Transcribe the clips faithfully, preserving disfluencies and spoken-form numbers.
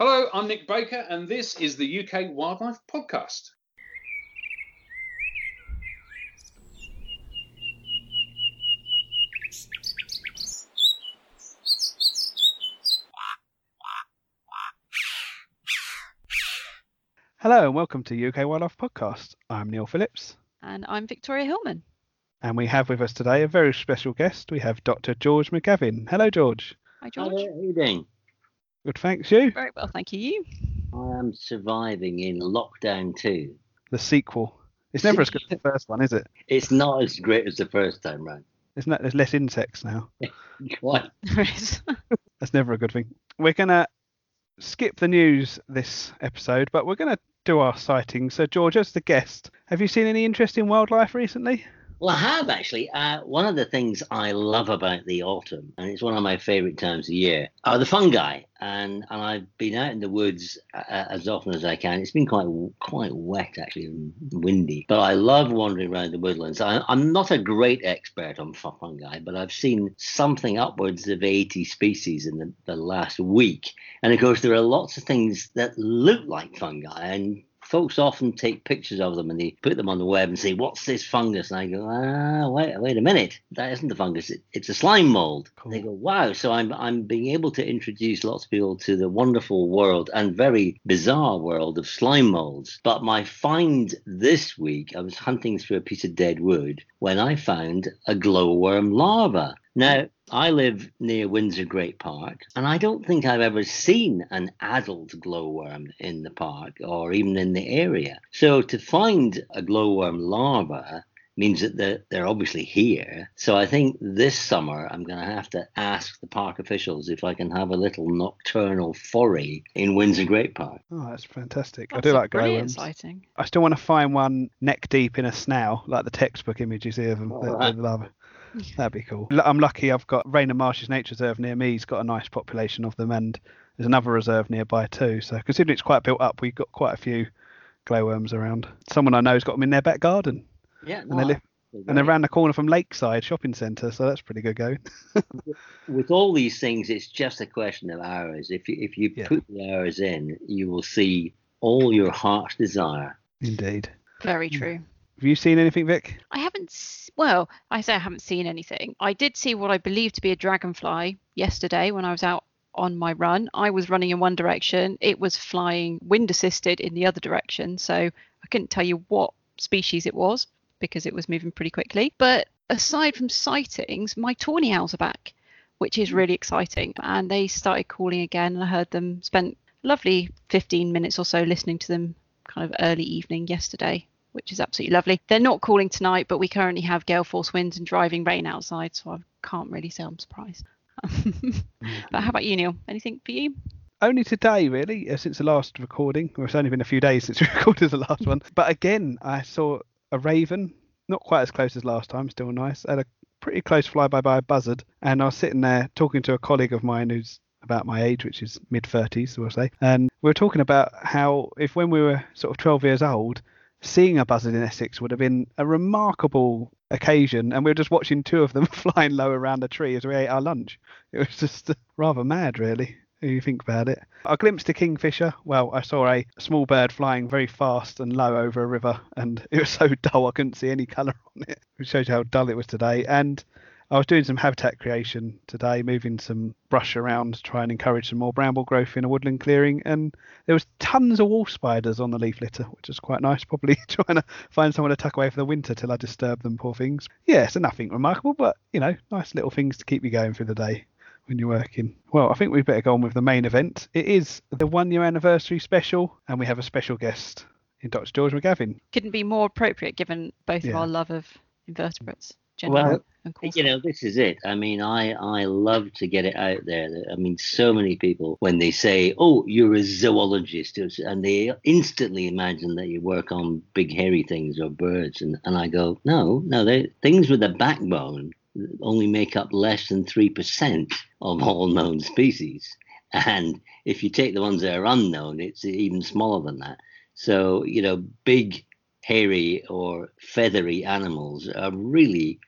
Hello, I'm Nick Baker, and this is the U K Wildlife Podcast. Hello, and welcome to U K Wildlife Podcast. I'm Neil Phillips. And I'm Victoria Hillman. And we have with us today a very special guest. We have Doctor George McGavin. Hello, George. Hi, George. Hello, how are you doing? Good, thanks. You? Very well, thank you. You? I am surviving in lockdown two. The sequel. It's never as good as the first one, is it? It's not as great as the first time round. Isn't that there's less insects now? Quite. There is. That's never a good thing. We're going to skip the news this episode, but we're going to do our sightings. So, George, as the guest, have you seen any interesting wildlife recently? Well, I have, actually. Uh, one of the things I love about the autumn, and it's one of my favourite times of the year, are the fungi. And, and I've been out in the woods uh, as often as I can. It's been quite quite wet, actually, and windy. But I love wandering around the woodlands. I, I'm not a great expert on fungi, but I've seen something upwards of eighty species in the, the last week. And, of course, there are lots of things that look like fungi, and folks often take pictures of them and they put them on the web and say, what's this fungus? And I go, ah, wait, wait a minute. That isn't the fungus. It, it's a slime mold. Cool. They go, wow. So I'm I'm being able to introduce lots of people to the wonderful world and very bizarre world of slime molds. But my find this week, I was hunting through a piece of dead wood when I found a glowworm larva. Now, I live near Windsor Great Park, and I don't think I've ever seen an adult glowworm in the park or even in the area. So to find a glowworm larva means that they're, they're obviously here. So I think this summer I'm going to have to ask the park officials if I can have a little nocturnal foray in Windsor Great Park. Oh, that's fantastic. That's I do like glowworms. Exciting. I still want to find one neck deep in a snail, like the textbook image you see of them. Oh, I love it. That'd be cool. I'm lucky I've got Rainer Marsh's Nature Reserve near me. He's got a nice population of them, and there's another reserve nearby too. So considering it's quite built up, we've got quite a few glowworms around. Someone I know has got them in their back garden. Yeah, and, no, they live, and they're around the corner from Lakeside Shopping Centre, so that's pretty good going. With all these things, it's just a question of hours. If you, if you yeah. put the hours in, you will see all your heart's desire. Indeed. Very true. Have you seen anything, Vic? I haven't. Well, I say I haven't seen anything. I did see what I believe to be a dragonfly yesterday when I was out on my run. I was running in one direction. It was flying wind assisted in the other direction. So I couldn't tell you what species it was because it was moving pretty quickly. But aside from sightings, my tawny owls are back, which is really exciting. And they started calling again. And I heard them, spent lovely fifteen minutes or so listening to them kind of early evening yesterday, which is absolutely lovely. They're not calling tonight, but we currently have gale force winds and driving rain outside, so I can't really say I'm surprised. But how about you, Neil? Anything for you? Only today, really, uh, since the last recording. Well, it's only been a few days since we recorded the last one. But again, I saw a raven, not quite as close as last time, still nice. I had a pretty close flyby by a buzzard, and I was sitting there talking to a colleague of mine who's about my age, which is mid-thirties, we'll say. And we were talking about how if when we were sort of twelve years old, seeing a buzzard in Essex would have been a remarkable occasion, and we were just watching two of them flying low around a tree as we ate our lunch. It was just rather mad, really, if you think about it. I glimpsed a kingfisher. Well, I saw a small bird flying very fast and low over a river, and it was so dull I couldn't see any colour on it, which shows you how dull it was today. And I was doing some habitat creation today, moving some brush around to try and encourage some more bramble growth in a woodland clearing. And there was tons of wolf spiders on the leaf litter, which is quite nice. Probably trying to find someone to tuck away for the winter till I disturb them, poor things. Yeah, so nothing remarkable, but, you know, nice little things to keep you going through the day when you're working. Well, I think we'd better go on with the main event. It is the one-year anniversary special, and we have a special guest in Doctor George McGavin. Couldn't be more appropriate given both yeah. of our love of invertebrates. Well, you know, this is it. I mean, I, I love to get it out there. I mean, so many people, when they say, oh, you're a zoologist, and they instantly imagine that you work on big hairy things or birds. And, and I go, no, no, they, things with a backbone only make up less than three percent of all known species. And if you take the ones that are unknown, it's even smaller than that. So, you know, big, hairy or feathery animals are really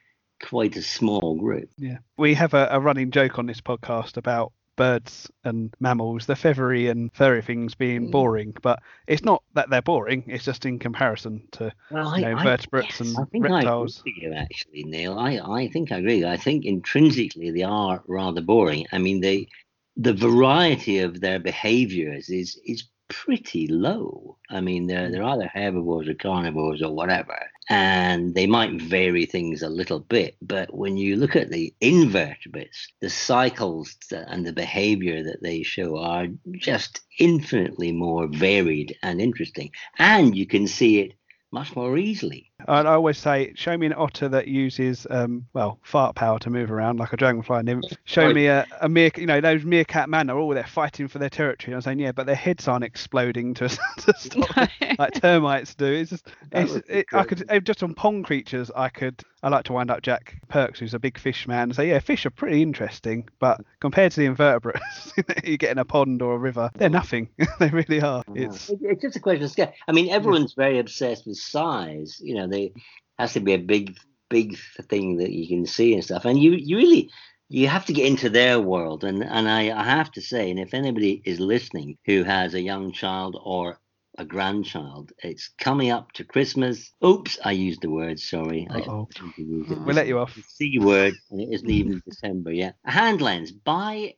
quite a small group. Yeah, we have a, a running joke on this podcast about birds and mammals, the feathery and furry things being mm. boring, but it's not that they're boring, it's just in comparison to well, you know, I, vertebrates I, yes, and I think reptiles. I agree with you, actually, Neil. I, I think I agree. I think intrinsically they are rather boring. I mean, they the variety of their behaviours is is pretty low. I mean, they're, they're either herbivores or carnivores or whatever, and they might vary things a little bit, but when you look at the invertebrates, the cycles and the behavior that they show are just infinitely more varied and interesting, and you can see it much more easily. I always say, show me an otter that uses, um, well, fart power to move around like a dragonfly nymph. Show me a, a mere, you know, those meerkat men are all there fighting for their territory. And I'm saying, yeah, but their heads aren't exploding to, to stop like termites do. It's just, it's, it, I could just on pond creatures, I could, I like to wind up Jack Perks, who's a big fish man, and say, yeah, fish are pretty interesting, but compared to the invertebrates that you get in a pond or a river, they're nothing. They really are. It's it's just a question of scale. I mean, everyone's very obsessed with size, you know. They has to be a big, big thing that you can see and stuff. And you, you really, you have to get into their world. And, and I, I have to say, and if anybody is listening who has a young child or a grandchild, it's coming up to Christmas. Oops, I used the word, sorry. Uh-oh. I used it. We'll let you off. The C word, and it isn't even December yet. Hand lens, buy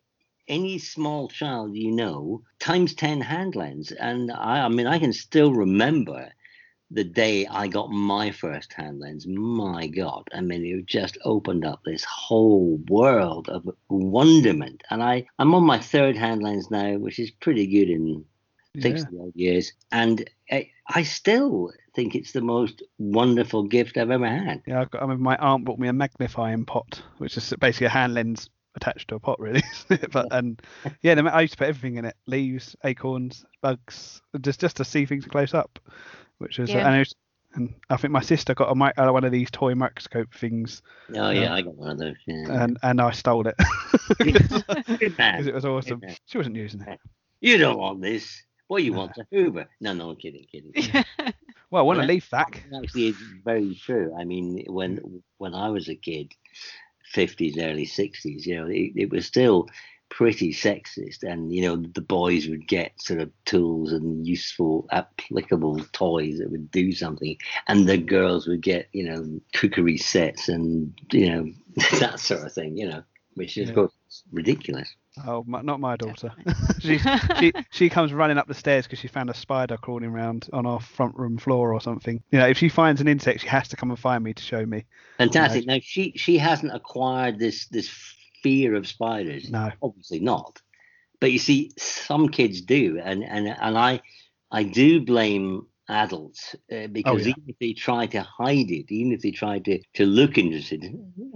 any small child you know, times ten hand lens. And I, I mean, I can still remember the day I got my first hand lens. My God, I mean, it just opened up this whole world of wonderment. And I, I'm on my third hand lens now, which is pretty good in sixty-odd yeah. years. And I, I still think it's the most wonderful gift I've ever had. Yeah, I've got, I mean, my aunt brought me a magnifying pot, which is basically a hand lens attached to a pot, really. But and yeah, I used to put everything in it: leaves, acorns, bugs, just just to see things close up. Which was, yeah. uh, and, was, and I think my sister got a mic, uh, one of these toy microscope things. Oh yeah, um, I got one of those. Yeah. And and I stole it because it was awesome. She wasn't using it. You don't want this. What you no. want to Hoover? No, no, I'm kidding, kidding. Well, I want to leaf back. Actually, it's very true. I mean, when when I was a kid, fifties, early sixties, you know, it, it was still pretty sexist, and you know, the boys would get sort of tools and useful applicable toys that would do something, and the girls would get, you know, cookery sets and, you know, that sort of thing, you know, which is yeah. of course ridiculous. Oh, my, not my daughter. she, she she comes running up the stairs because she found a spider crawling around on our front room floor or something. You know, if she finds an insect, she has to come and find me to show me. Fantastic. You know, now she she hasn't acquired this this fear of spiders. No, obviously not, but you see, some kids do, and and and i i do blame adults, uh, because oh, yeah. even if they try to hide it, even if they try to to look interested,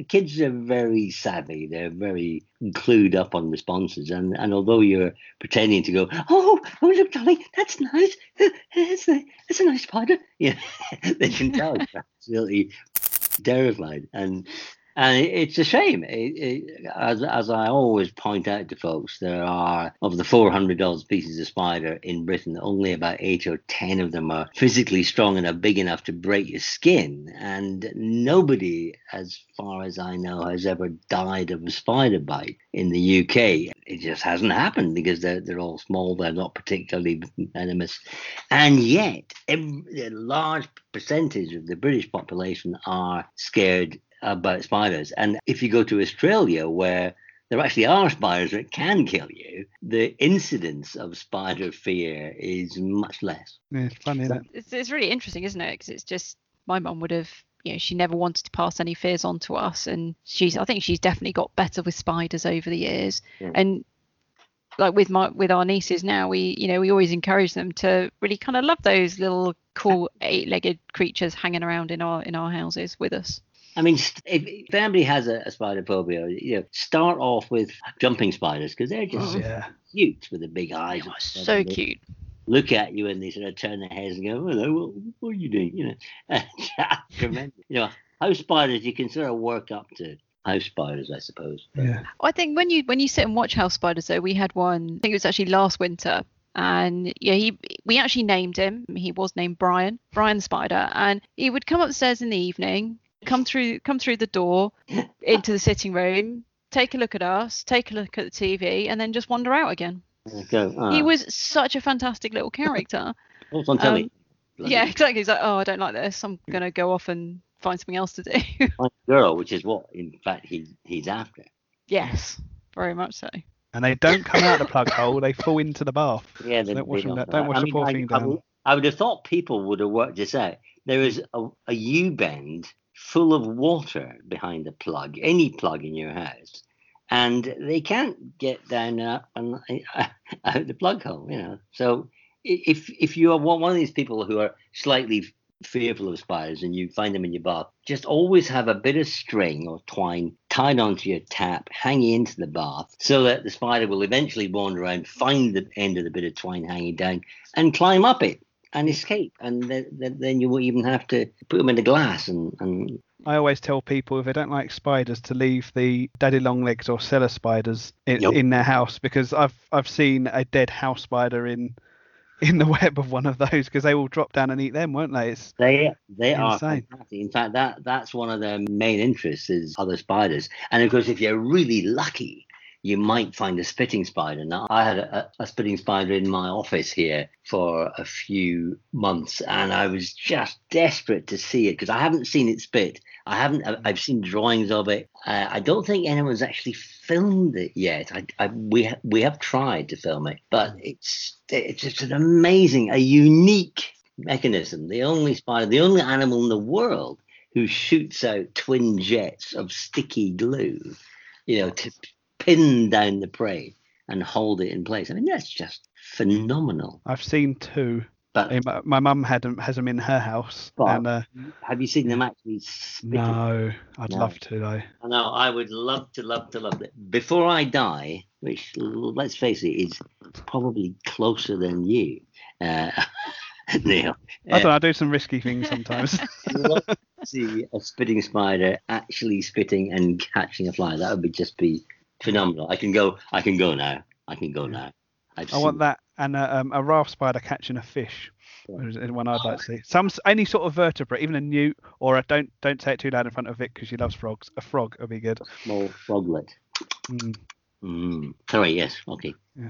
kids are very savvy, they're very clued up on responses, and and although you're pretending to go, oh oh look darling, that's nice, that's a, that's a nice spider, yeah, they can tell it's absolutely terrified. And And it's a shame. It, it, as, as I always point out to folks, there are, of the four hundred odd species of spider in Britain, only about eight or ten of them are physically strong and are big enough to break your skin. And nobody, as far as I know, has ever died of a spider bite in the U K. It just hasn't happened because they're, they're all small, they're not particularly venomous. And yet, every, a large percentage of the British population are scared about spiders. And if you go to Australia, where there actually are spiders that can kill you, the incidence of spider fear is much less. Yeah, it's funny, isn't it? It's, it's really interesting, isn't it? Because it's just, my mum would have, you know, she never wanted to pass any fears on to us, and she's, I think she's definitely got better with spiders over the years. Yeah. And like with my with our nieces now, we, you know, we always encourage them to really kind of love those little cool eight-legged creatures hanging around in our in our houses with us. I mean, if family has a, a spider phobia, you know, start off with jumping spiders, because they're just oh, yeah. cute with the big eyes. Oh, so cute. Look at you and they sort of turn their heads and go, hello, what, what are you doing? You know, tremendous. You know, house spiders, you can sort of work up to house spiders, I suppose. Yeah. I think when you when you sit and watch house spiders, though, we had one, I think it was actually last winter. And yeah, he we actually named him. He was named Brian, Brian Spider. And he would come upstairs in the evening, come through come through the door into the sitting room, take a look at us, take a look at the T V, and then just wander out again. Go. Ah. He was such a fantastic little character. What's on telly? Um, yeah, exactly. He's like, oh, I don't like this. I'm going to go off and find something else to do. Find a girl, which is what, in fact, he he's after. Yes, very much so. And they don't come out of the plug hole. They fall into the bath. Yeah, so don't wash them down. Don't wash I mean, the poor I, thing I, down. I would have thought people would have worked this out. There is a, a U-bend full of water behind the plug, any plug in your house, and they can't get down uh, and, uh, out the plug hole, you know. So if if you are one of these people who are slightly fearful of spiders and you find them in your bath, just always have a bit of string or twine tied onto your tap, hanging into the bath, so that the spider will eventually wander around, find the end of the bit of twine hanging down, and climb up it and escape. And then, then you won't even have to put them in the glass. And, and I always tell people if they don't like spiders to leave the daddy long legs or cellar spiders in, nope. in their house, because I've I've seen a dead house spider in in the web of one of those, because they will drop down and eat them, won't they? It's they they insane. Are fantastic. In fact, that that's one of their main interests is other spiders. And of course, if you're really lucky, you might find a spitting spider. Now, I had a, a spitting spider in my office here for a few months, and I was just desperate to see it because I haven't seen it spit. I haven't. I've seen drawings of it. Uh, I don't think anyone's actually filmed it yet. I, I, we ha- we have tried to film it, but it's it's just an amazing, a unique mechanism. The only spider, the only animal in the world who shoots out twin jets of sticky glue, you know, to pin down the prey and hold it in place. I mean, that's just phenomenal. I've seen two. But my, my mum had them, has them in her house. And, uh, have you seen them actually spitting? No, I'd no. love to, though. I know, I would love to, love to, love it. Before I die, which, let's face it, is probably closer than you, uh, Neil. Uh, I don't know, I do some risky things sometimes. Love to see a spitting spider actually spitting and catching a fly. That would be just be phenomenal. I can go, I can go now. I can go now. I've I want that. And a, um, a raft spider catching a fish, yeah. One I'd like to see. Some any sort of vertebrate, even a newt, or a don't don't say it too loud in front of Vic because she loves frogs. A frog would be good. A small froglet. Mm. Mm. Sorry, yes, okay. Yeah.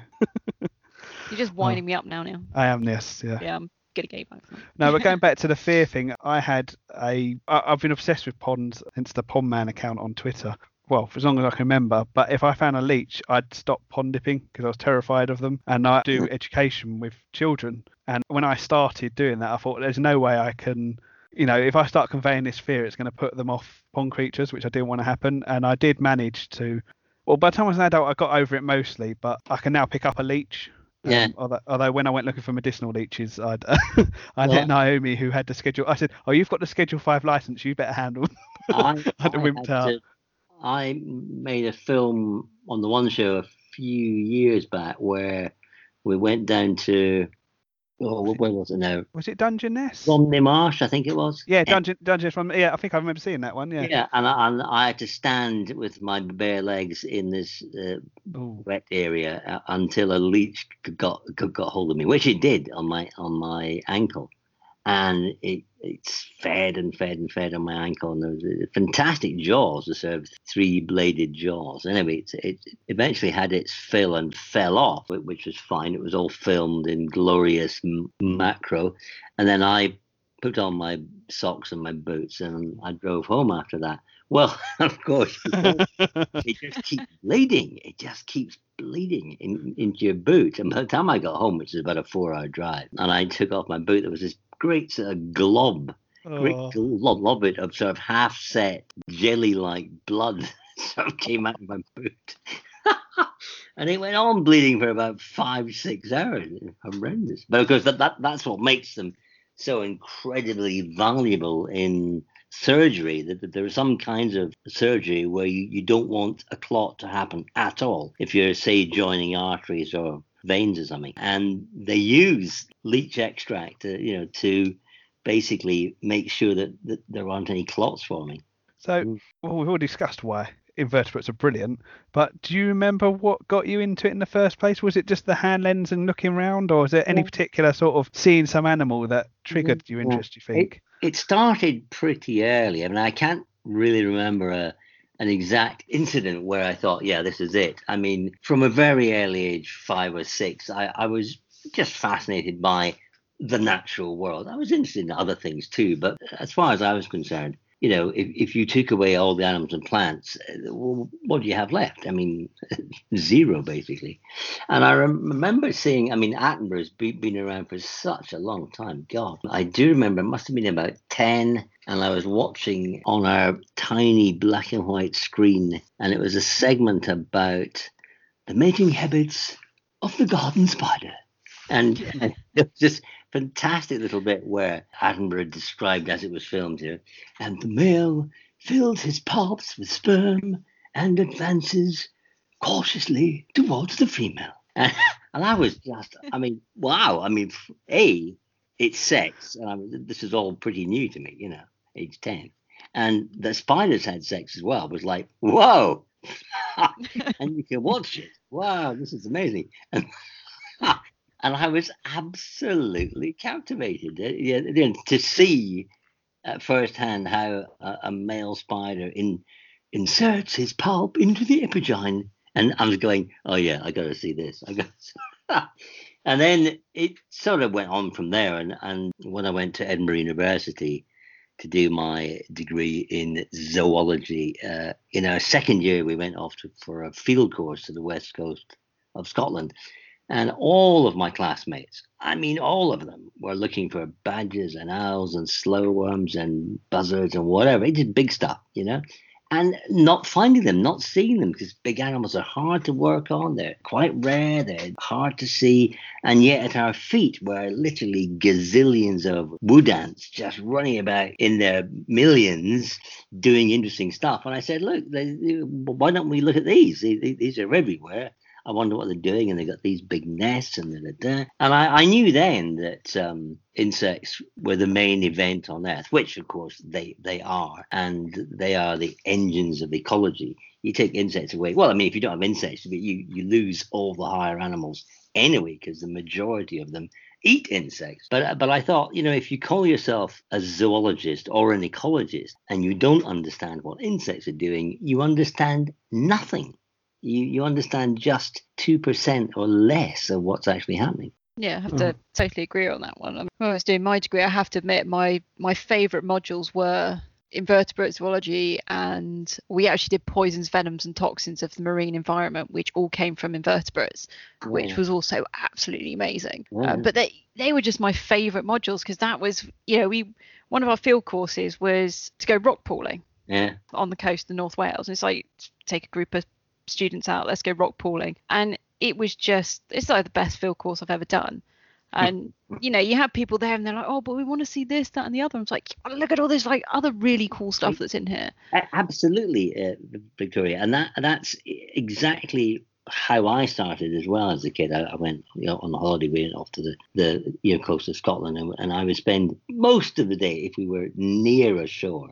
You're just winding oh. me up now, Neil. I am, yes, yeah. Yeah, I'm gonna get back. No, we're going back to the fear thing. I had a I, I've been obsessed with ponds since the Pond Man account on Twitter. Well, for as long as I can remember, but if I found a leech, I'd stop pond dipping because I was terrified of them. And I do education with children. And when I started doing that, I thought there's no way I can, you know, if I start conveying this fear, it's going to put them off pond creatures, which I didn't want to happen. And I did manage to, well, by the time I was an adult, I got over it mostly, but I can now pick up a leech. Yeah. Um, although, although when I went looking for medicinal leeches, I'd, uh, I let yeah. Naomi, who had the schedule, I said, oh, you've got the Schedule five license, you better handle I, I wimped out. To... I made a film on The One Show a few years back where we went down to, oh, was where it, was it now? Was it Dungeness? Romney Marsh, I think it was. Yeah, Dungeness. Dungeness from, yeah, I think I remember seeing that one, yeah. Yeah, and I, and I had to stand with my bare legs in this uh, wet area until a leech got, got got hold of me, which it did on my on my ankle. And it, it's fed and fed and fed on my ankle. And there was fantastic jaws, the sort of three-bladed jaws. Anyway, it, it eventually had its fill and fell off, which was fine. It was all filmed in glorious m- macro. And then I put on my socks and my boots, and I drove home after that. Well, of course, it just keeps bleeding. It just keeps bleeding in, into your boot. And by the time I got home, which is about a four-hour drive, and I took off my boot, there was this great sort of glob, great oh. glob, glob it of sort of half-set jelly-like blood sort of came out of my boot. And it went on bleeding for about five, six hours. Horrendous. But of course, that, that that's what makes them so incredibly valuable in surgery, that there are some kinds of surgery where you, you don't want a clot to happen at all if you're, say, joining arteries or veins or something, and they use leech extract to, you know, to basically make sure that, that there aren't any clots forming. So, well, we've already discussed why invertebrates are brilliant, but do you remember what got you into it in the first place? Was it just the hand lens and looking round, or is there any particular sort of seeing some animal that triggered your interest, do you think? It, it started pretty early. I mean, I can't really remember a an exact incident where I thought, yeah, this is it. I mean, from a very early age, five or six, I, I was just fascinated by the natural world. I was interested in other things too, but as far as I was concerned, you know, if, if you took away all the animals and plants, well, what do you have left? I mean, zero, basically. And I rem- remember seeing, I mean, Attenborough's be- been around for such a long time. God, I do remember, it must have been about ten, and I was watching on our tiny black and white screen, and it was a segment about the mating habits of the garden spider. And, and it was just fantastic little bit where Attenborough described, as it was filmed here, and the male fills his palps with sperm and advances cautiously towards the female. And, and I was just, I mean, wow. I mean, A, it's sex. And I mean, this is all pretty new to me, you know, age ten. And the spiders had sex as well. It was like, whoa. And you can watch it. Wow, this is amazing. And, And I was absolutely captivated to see at firsthand how a male spider in, inserts his pulp into the epigyne. And I was going, oh, yeah, I got to see this. I got to see that. And then it sort of went on from there. And, and when I went to Edinburgh University to do my degree in zoology, uh, in our second year, we went off to, for a field course to the west coast of Scotland. And all of my classmates, I mean, all of them were looking for badgers and owls and slowworms and buzzards and whatever. It did big stuff, you know, and not finding them, not seeing them, because big animals are hard to work on. They're quite rare. They're hard to see. And yet at our feet were literally gazillions of wood ants just running about in their millions doing interesting stuff. And I said, look, why don't we look at these? These are everywhere. I wonder what they're doing, and they got these big nests and da, da, da. And I, I knew then that um, insects were the main event on Earth, which, of course, they, they are, and they are the engines of ecology. You take insects away. Well, I mean, if you don't have insects, you, you lose all the higher animals anyway, because the majority of them eat insects. But but I thought, you know, if you call yourself a zoologist or an ecologist and you don't understand what insects are doing, you understand nothing. You you understand just two percent or less of what's actually happening. Yeah, I have to oh. totally agree on that one. When I was doing my degree, I have to admit my, my favourite modules were invertebrate zoology, and we actually did poisons, venoms and toxins of the marine environment, which all came from invertebrates, yeah. which was also absolutely amazing. Yeah. Uh, but they, they were just my favourite modules because that was, you know, we one of our field courses was to go rock pooling yeah. on the coast of North Wales. And it's like, take a group of students out, let's go rock pooling, and it was just it's like the best field course I've ever done. And you know, you have people there and they're like, oh, but we want to see this, that and the other. I'm like, look at all this like other really cool stuff that's in here. Absolutely, uh, Victoria, and that that's exactly how I started as well as a kid. I, I went, you know, on the holiday, we went off to the, the you know, coast of Scotland, and, and I would spend most of the day, if we were near a shore,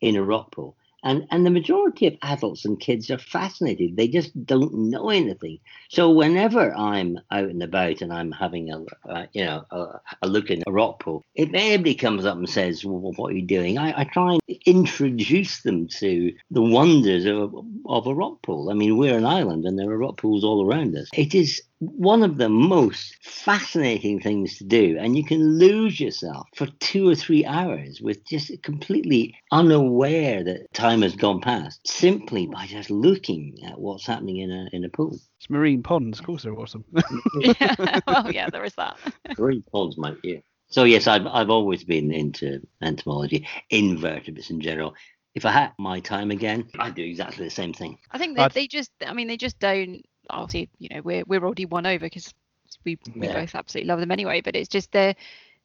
in a rock pool. And and the majority of adults and kids are fascinated. They just don't know anything. So whenever I'm out and about and I'm having a uh, you know a, a look in a rock pool, if anybody comes up and says, well, what are you doing? I, I try and introduce them to the wonders of a, of a rock pool. I mean, we're an island and there are rock pools all around us. It is one of the most fascinating things to do, and you can lose yourself for two or three hours with just completely unaware that time has gone past simply by just looking at what's happening in a in a pool. It's marine ponds, of course they're awesome. Yeah, well, yeah, there is that. Marine ponds, mate, yeah. So yes, I've I've always been into entomology, invertebrates in general. If I had my time again, I'd do exactly the same thing. I think that they just, I mean, they just don't. Obviously, you know, we're we're already won over because we we yeah. both absolutely love them anyway. But it's just they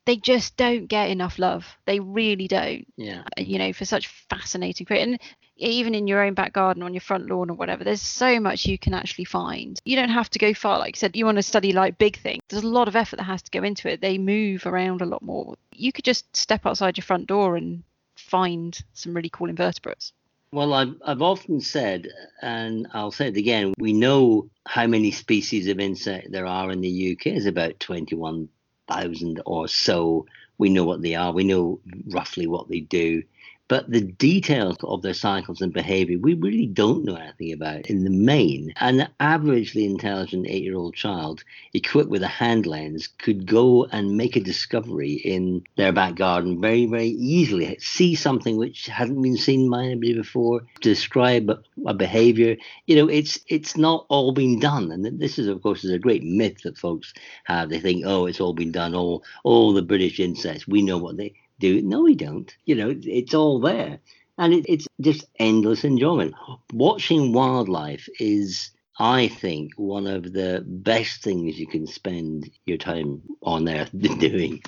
they just don't get enough love. They really don't. Yeah. You know, for such fascinating creatures, and even in your own back garden, on your front lawn or whatever, there's so much you can actually find. You don't have to go far. Like you said, you want to study like big things. There's a lot of effort that has to go into it. They move around a lot more. You could just step outside your front door and find some really cool invertebrates. Well, I've, I've often said, and I'll say it again, we know how many species of insect there are in the U K. It's about twenty-one thousand or so. We know what they are. We know roughly what they do. But the details of their cycles and behaviour, we really don't know anything about in the main. An averagely intelligent eight-year-old child equipped with a hand lens could go and make a discovery in their back garden very, very easily, see something which hadn't been seen by anybody before, describe a behaviour. You know, it's it's not all been done. And this is, of course, is a great myth that folks have. They think, oh, it's all been done, all, all the British insects, we know what they... do it. No, we don't. You know, it's all there. And it, it's just endless enjoyment. Watching wildlife is, I think, one of the best things you can spend your time on Earth doing.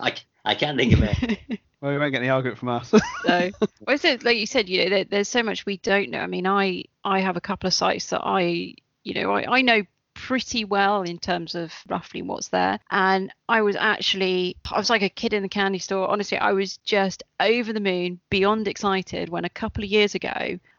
I, I can't think of it. Well, you won't get any argument from us. No. Well, so, like you said, you know, there, there's so much we don't know. I mean, I, I have a couple of sites that I, you know, I, I know pretty well in terms of roughly what's there, and I was actually I was like a kid in the candy store, honestly. I was just over the moon, beyond excited when a couple of years ago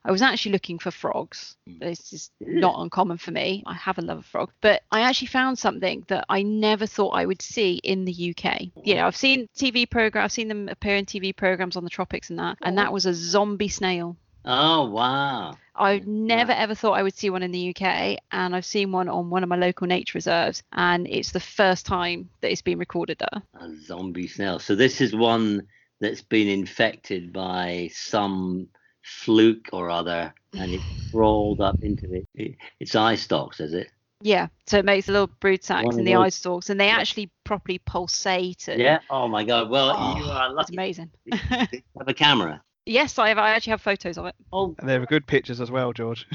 I was actually looking for frogs. This is not uncommon for me, I have a love of frogs, but I actually found something that I never thought I would see in the U K. You know, I've seen T V programs, I've seen them appear in T V programs on the tropics and that, and that was a zombie snail. Oh, wow. I never, ever thought I would see one in the U K. And I've seen one on one of my local nature reserves. And it's the first time that it's been recorded there. A zombie snail. So this is one that's been infected by some fluke or other. And it crawled up into it. It's eye stalks, is it? Yeah, so it makes little brood sacs in the eye stalks, and they actually properly pulsate. And... yeah, oh my God. Well, oh, you are lucky. It's amazing. You have a camera. Yes, I have. I actually have photos of it. Oh, and they were good pictures as well, George.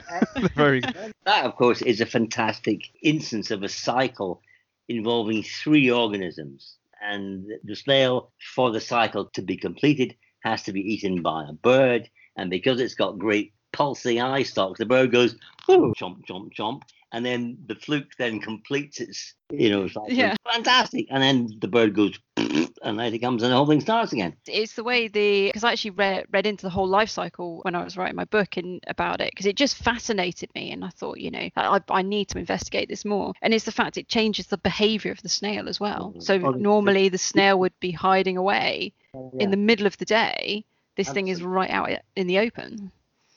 Very good. That, of course, is a fantastic instance of a cycle involving three organisms. And the snail, for the cycle to be completed, has to be eaten by a bird. And because it's got great pulsing eye stalks, the bird goes, oh, chomp, chomp, chomp. And then the fluke then completes its, you know, cycle. Yeah. Fantastic. And then the bird goes... and later comes and the whole thing starts again. It's the way the, because I actually read, read into the whole life cycle when I was writing my book and about it, because it just fascinated me. And I thought, you know, I, I need to investigate this more. And it's the fact it changes the behavior of the snail as well. So oh, normally the snail would be hiding away oh, yeah. in the middle of the day. This Absolutely. Thing is right out in the open.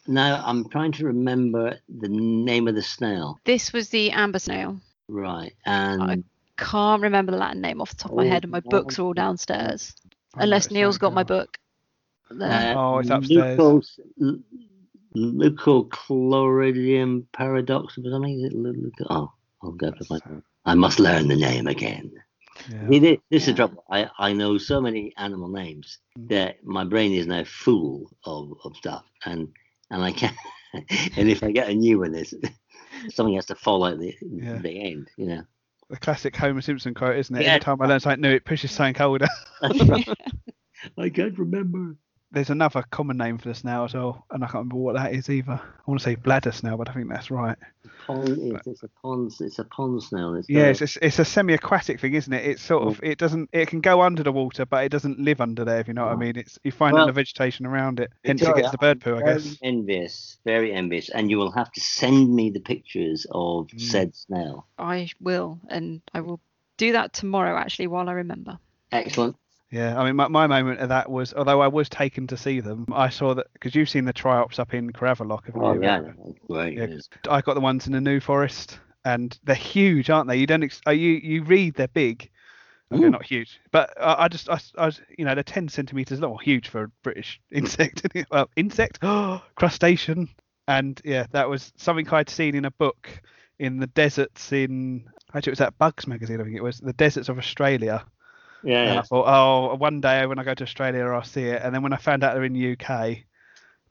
Now, I'm trying to remember the name of the snail. This was the amber snail. Right. And... I- can't remember the Latin name off the top of my head, and my books are all downstairs. Oh, unless Neil's got my book. Uh, oh, it's upstairs. Leucos, Leucochloridium paradoxum or something. Is it Leuc- oh, I'll go for my. I must learn the name again. Yeah. See, this yeah. is the trouble. I, I know so many animal names that my brain is now full of, of stuff, and and I can't. And if I get a new one, there's something has to fall out the yeah. the end, you know. The classic Homer Simpson quote, isn't it? Yeah. Every time I learn something new, it pushes something older. I can't remember. There's another common name for the snail as well, and I can't remember what that is either. I want to say bladder snail, but I think that's right. Pond, it's, it's a pond. It's a pond snail. It's yeah, it's, it's it's a semi-aquatic thing, isn't it? It's sort of it doesn't it can go under the water, but it doesn't live under there. If you know what oh. I mean, it's you find well, all the vegetation around it. Hence, it gets the bird poo, I guess. Envious, very envious, and you will have to send me the pictures of mm. said snail. I will, and I will do that tomorrow. Actually, while I remember. Excellent. Yeah, I mean, my, my moment of that was, although I was taken to see them, I saw that, because you've seen the triops up in Cravelock. Oh, you? yeah, great. Yeah, I got the ones in the New Forest, and they're huge, aren't they? You don't, ex- you you read they're big. Okay, Ooh. Not huge, but I, I just, I, I, you know, they're ten centimetres long, huge for a British insect. Well, insect, oh, crustacean. And yeah, that was something I'd seen in a book in the deserts in, actually it was that Bugs magazine, I think it was, the deserts of Australia. Yeah, and yeah. I thought, oh, one day when I go to Australia, I'll see it. And then when I found out they're in the U K,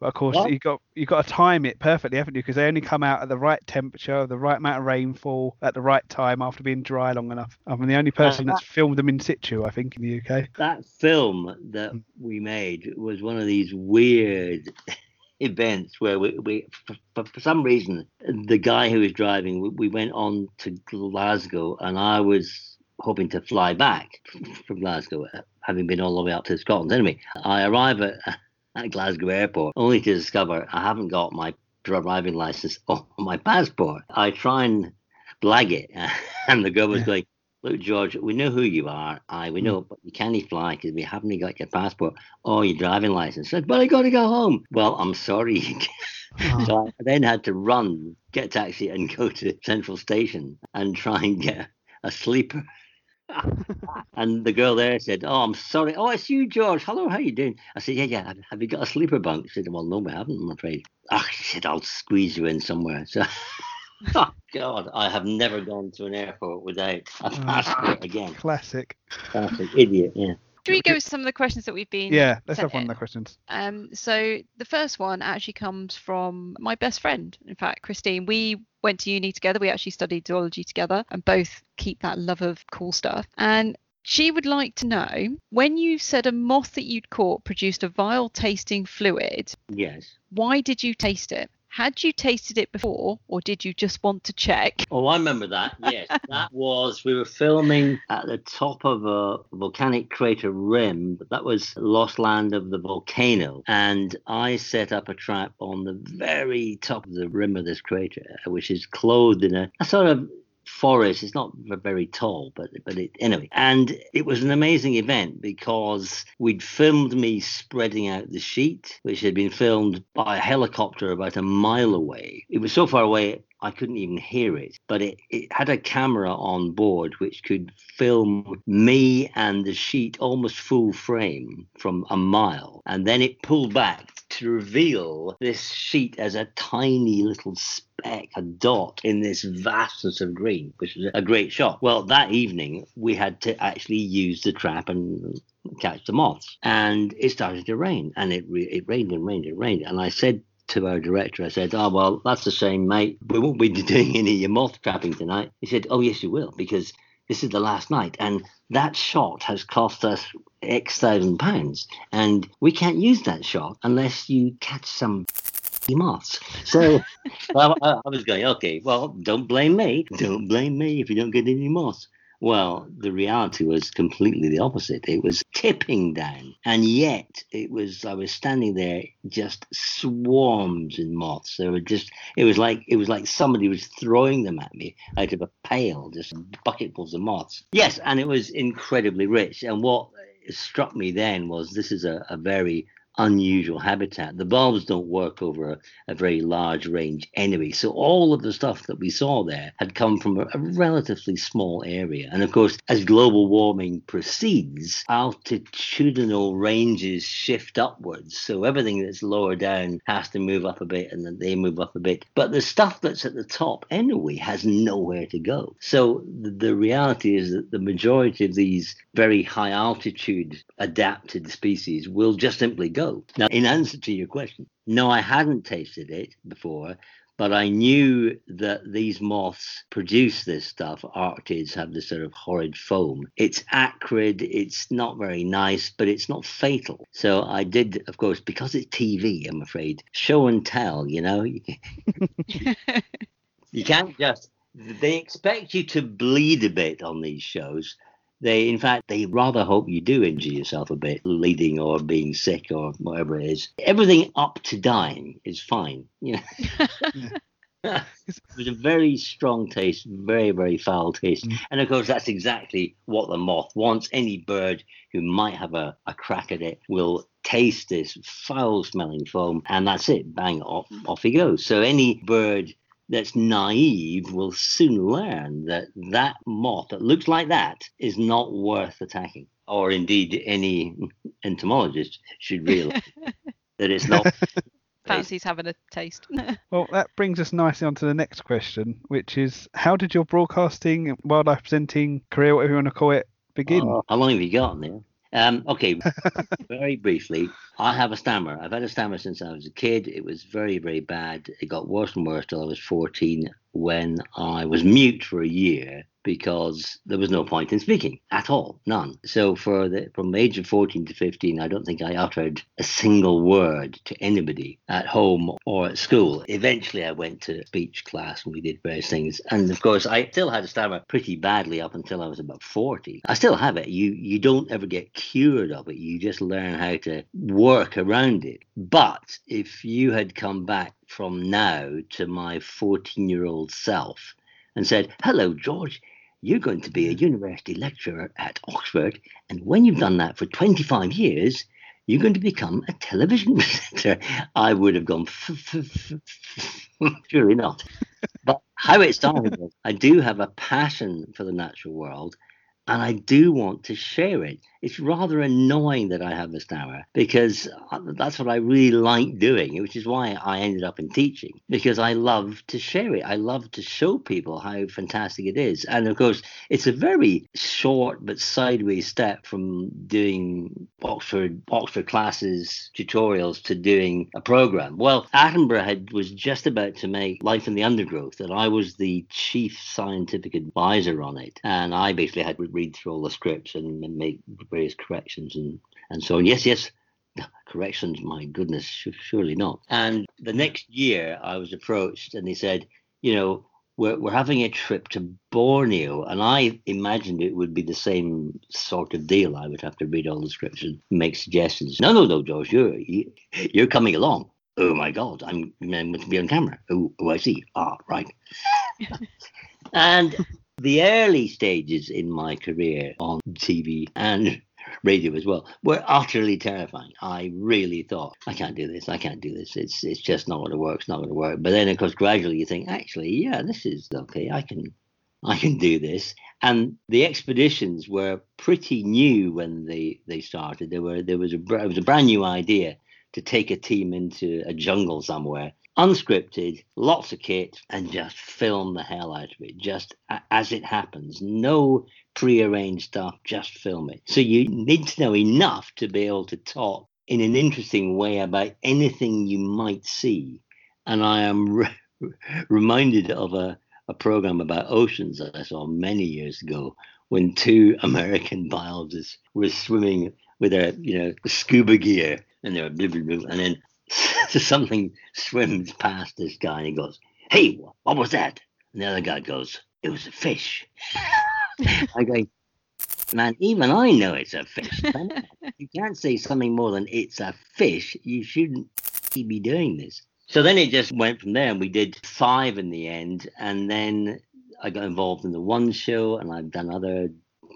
but of course, you got you got to time it perfectly, haven't you? Because they only come out at the right temperature, the right amount of rainfall, at the right time after being dry long enough. I'm the only person uh, that, that's filmed them in situ, I think, in the U K. That film that we made was one of these weird events where we, we for, for some reason, the guy who was driving, we, we went on to Glasgow, and I was hoping to fly back from Glasgow, having been all the way up to Scotland. Anyway, I arrive at, at Glasgow airport only to discover I haven't got my driving licence or my passport. I try and blag it, and the girl was yeah. going, look, George, we know who you are. Aye, we know, but you can't fly because we haven't got your passport or your driving license. I said, but I got to go home. Well, I'm sorry. Oh. So I then had to run, get a taxi and go to Central Station and try and get a sleeper. And the girl there said, oh, I'm sorry. Oh, it's you, George. Hello, how you doing? I said, yeah, yeah. Have you got a sleeper bunk? She said, well, no, we haven't, I'm afraid. Oh, she said, I'll squeeze you in somewhere. So, oh, God, I have never gone to an airport without a passport oh, again. Classic. Classic idiot, yeah. Should we go with some of the questions that we've been... Yeah, let's have one of the questions. Um, so the first one actually comes from my best friend, in fact, Christine. We went to uni together. We actually studied zoology together and both keep that love of cool stuff. And she would like to know, when you said a moth that you'd caught produced a vile tasting fluid... Yes. Why did you taste it? Had you tasted it before, or did you just want to check? Oh, I remember that, yes. That was, we were filming at the top of a volcanic crater rim. But that was Lost Land of the Volcano. And I set up a trap on the very top of the rim of this crater, which is clothed in a, a sort of forest. It's not very tall, but, but it, anyway. And it was an amazing event because we'd filmed me spreading out the sheet, which had been filmed by a helicopter about a mile away. It was so far away, I couldn't even hear it. But it, it had a camera on board which could film me and the sheet almost full frame from a mile. And then it pulled back to reveal this sheet as a tiny little speck, a dot in this vastness of green, which was a great shot. Well, that evening, we had to actually use the trap and catch the moths. And it started to rain. And it, re- it rained and rained and rained. And I said to our director, I said, oh, well, that's a shame, mate. We won't be doing any of your moth trapping tonight. He said, oh, yes, you will, because this is the last night. And that shot has cost us X thousand pounds. And we can't use that shot unless you catch some moths. So well, I, I was going, OK, well, don't blame me. Don't blame me if you don't get any moths. Well, the reality was completely the opposite. It was tipping down. And yet it was, I was standing there, just swarms in moths. There were just, it was like, it was like somebody was throwing them at me out of a pail, just bucketfuls of moths. Yes. And it was incredibly rich. And what struck me then was this is a, a very unusual habitat. The bulbs don't work over a, a very large range anyway, so all of the stuff that we saw there had come from a, a relatively small area. And of course, as global warming proceeds, altitudinal ranges shift upwards, so everything that's lower down has to move up a bit, and then they move up a bit, but the stuff that's at the top anyway has nowhere to go. So the, the reality is that the majority of these very high altitude adapted species will just simply go. Now, in answer to your question, no, I hadn't tasted it before, but I knew that these moths produce this stuff. Arctids have this sort of horrid foam. It's acrid, it's not very nice, but it's not fatal. So I did, of course, because it's T V, I'm afraid, show and tell, you know. You can't just, they expect you to bleed a bit on these shows. They, in fact, they rather hope you do injure yourself a bit, bleeding or being sick or whatever it is. Everything up to dying is fine. You know? Yeah. It was a very strong taste, very, very foul taste. Mm. And of course, that's exactly what the moth wants. Any bird who might have a, a crack at it will taste this foul-smelling foam, and that's it. Bang, off, off he goes. So any bird that's naive will soon learn that that moth that looks like that is not worth attacking, or indeed any entomologist should realize that it's not. Fancy's having a taste. Well, that brings us nicely on to the next question, which is, how did your broadcasting, wildlife presenting career, whatever you want to call it, begin? Oh, how long have you got, Neil? Um, okay, very briefly, I have a stammer. I've had a stammer since I was a kid. It was very, very bad. It got worse and worse till I was fourteen, when I was mute for a year because there was no point in speaking at all, none. So for the, from the age of fourteen to fifteen, I don't think I uttered a single word to anybody at home or at school. Eventually, I went to speech class and we did various things. And of course, I still had a stammer pretty badly up until I was about forty. I still have it. You, you don't ever get cured of it. You just learn how to work around it. But if you had come back from now to my fourteen-year-old self and said, hello, George, you're going to be a university lecturer at Oxford, and when you've done that for twenty-five years, you're going to become a television presenter. I would have gone, surely not. But how it started was, I do have a passion for the natural world, and I do want to share it. It's rather annoying that I have this hour, because that's what I really like doing, which is why I ended up in teaching, because I love to share it. I love to show people how fantastic it is. And of course, it's a very short but sideways step from doing Oxford Oxford classes, tutorials, to doing a programme. Well, Attenborough had, was just about to make Life in the Undergrowth, and I was the chief scientific advisor on it. And I basically had to read through all the scripts and, and make various corrections and, and so on. Yes, yes, corrections, my goodness, surely not. And the next year I was approached and they said, you know, we're we're having a trip to Borneo. And I imagined it would be the same sort of deal. I would have to read all the scripts and make suggestions. No, no, no, George, you're, you're coming along. Oh, my God, I'm, I'm going to be on camera. Oh, oh I see. Ah, right. And the early stages in my career on T V and radio as well were utterly terrifying. I really thought, I can't do this, I can't do this. It's it's just not going to work, it's not going to work. But then, of course, gradually you think, actually, yeah, this is okay, I can I can do this. And the expeditions were pretty new when they, they started. There were there was a it was a brand new idea to take a team into a jungle somewhere, unscripted, lots of kit, and just film the hell out of it, just a- as it happens. No prearranged stuff, just film it. So you need to know enough to be able to talk in an interesting way about anything you might see. And I am re- reminded of a, a program about oceans that I saw many years ago, when two American biologists were swimming with their, you know, scuba gear, and they were blah, blah, blah, and then so something swims past this guy and he goes, hey, what was that? And the other guy goes, it was a fish. I go, man, even I know it's a fish. You can't say something more than it's a fish. You shouldn't be doing this. So then it just went from there, and we did five in the end. And then I got involved in The One Show, and I've done other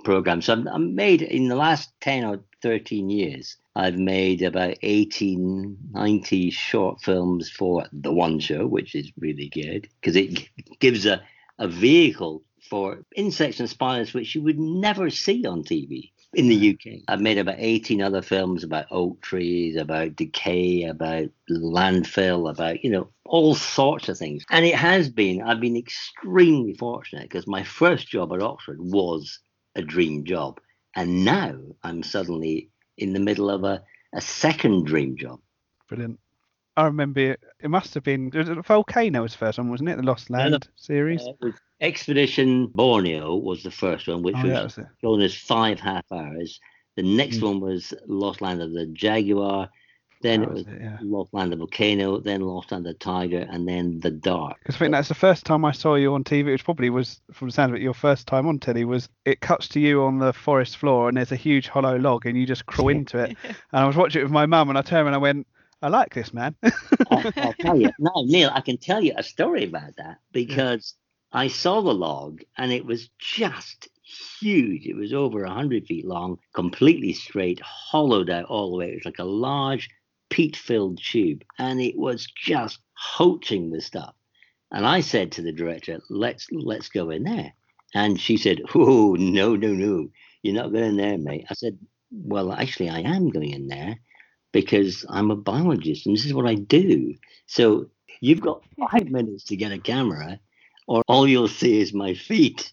programs. So I've made, in the last ten or thirteen years, I've made about eighteen, ninety short films for The One Show, which is really good because it gives a, a vehicle for insects and spiders, which you would never see on T V in the U K. I've made about eighteen other films about oak trees, about decay, about landfill, about, you know, all sorts of things. And it has been, I've been extremely fortunate, because my first job at Oxford was a dream job. And now I'm suddenly in the middle of a, a second dream job. Brilliant. I remember it, it must have been, the volcano was the first one, wasn't it? The Lost Land no, no. series? Uh, it was Expedition Borneo was the first one, which oh, was, yeah, was shown as five half hours. The next mm. one was Lost Land of the Jaguar. Then that it was, was it, yeah. Lost Land of the Volcano, then Lost Land of the Tiger, and then The Dark. Because I think that's the first time I saw you on T V, which probably was, from the sound of it, your first time on telly, was it cuts to you on the forest floor and there's a huge hollow log and you just crawl into it. And I was watching it with my mum and I turned and I went, I like this, man. I'll, I'll tell you. No, Neil, I can tell you a story about that, because I saw the log and it was just huge. It was over one hundred feet long, completely straight, hollowed out all the way. It was like a large peat-filled tube, and it was just hoaching the stuff. And I said to the director, let's let's go in there. And she said, oh, no, no, no, you're not going in there, mate. I said, well, actually, I am going in there, because I'm a biologist, and this is what I do. So you've got five minutes to get a camera, or all you'll see is my feet.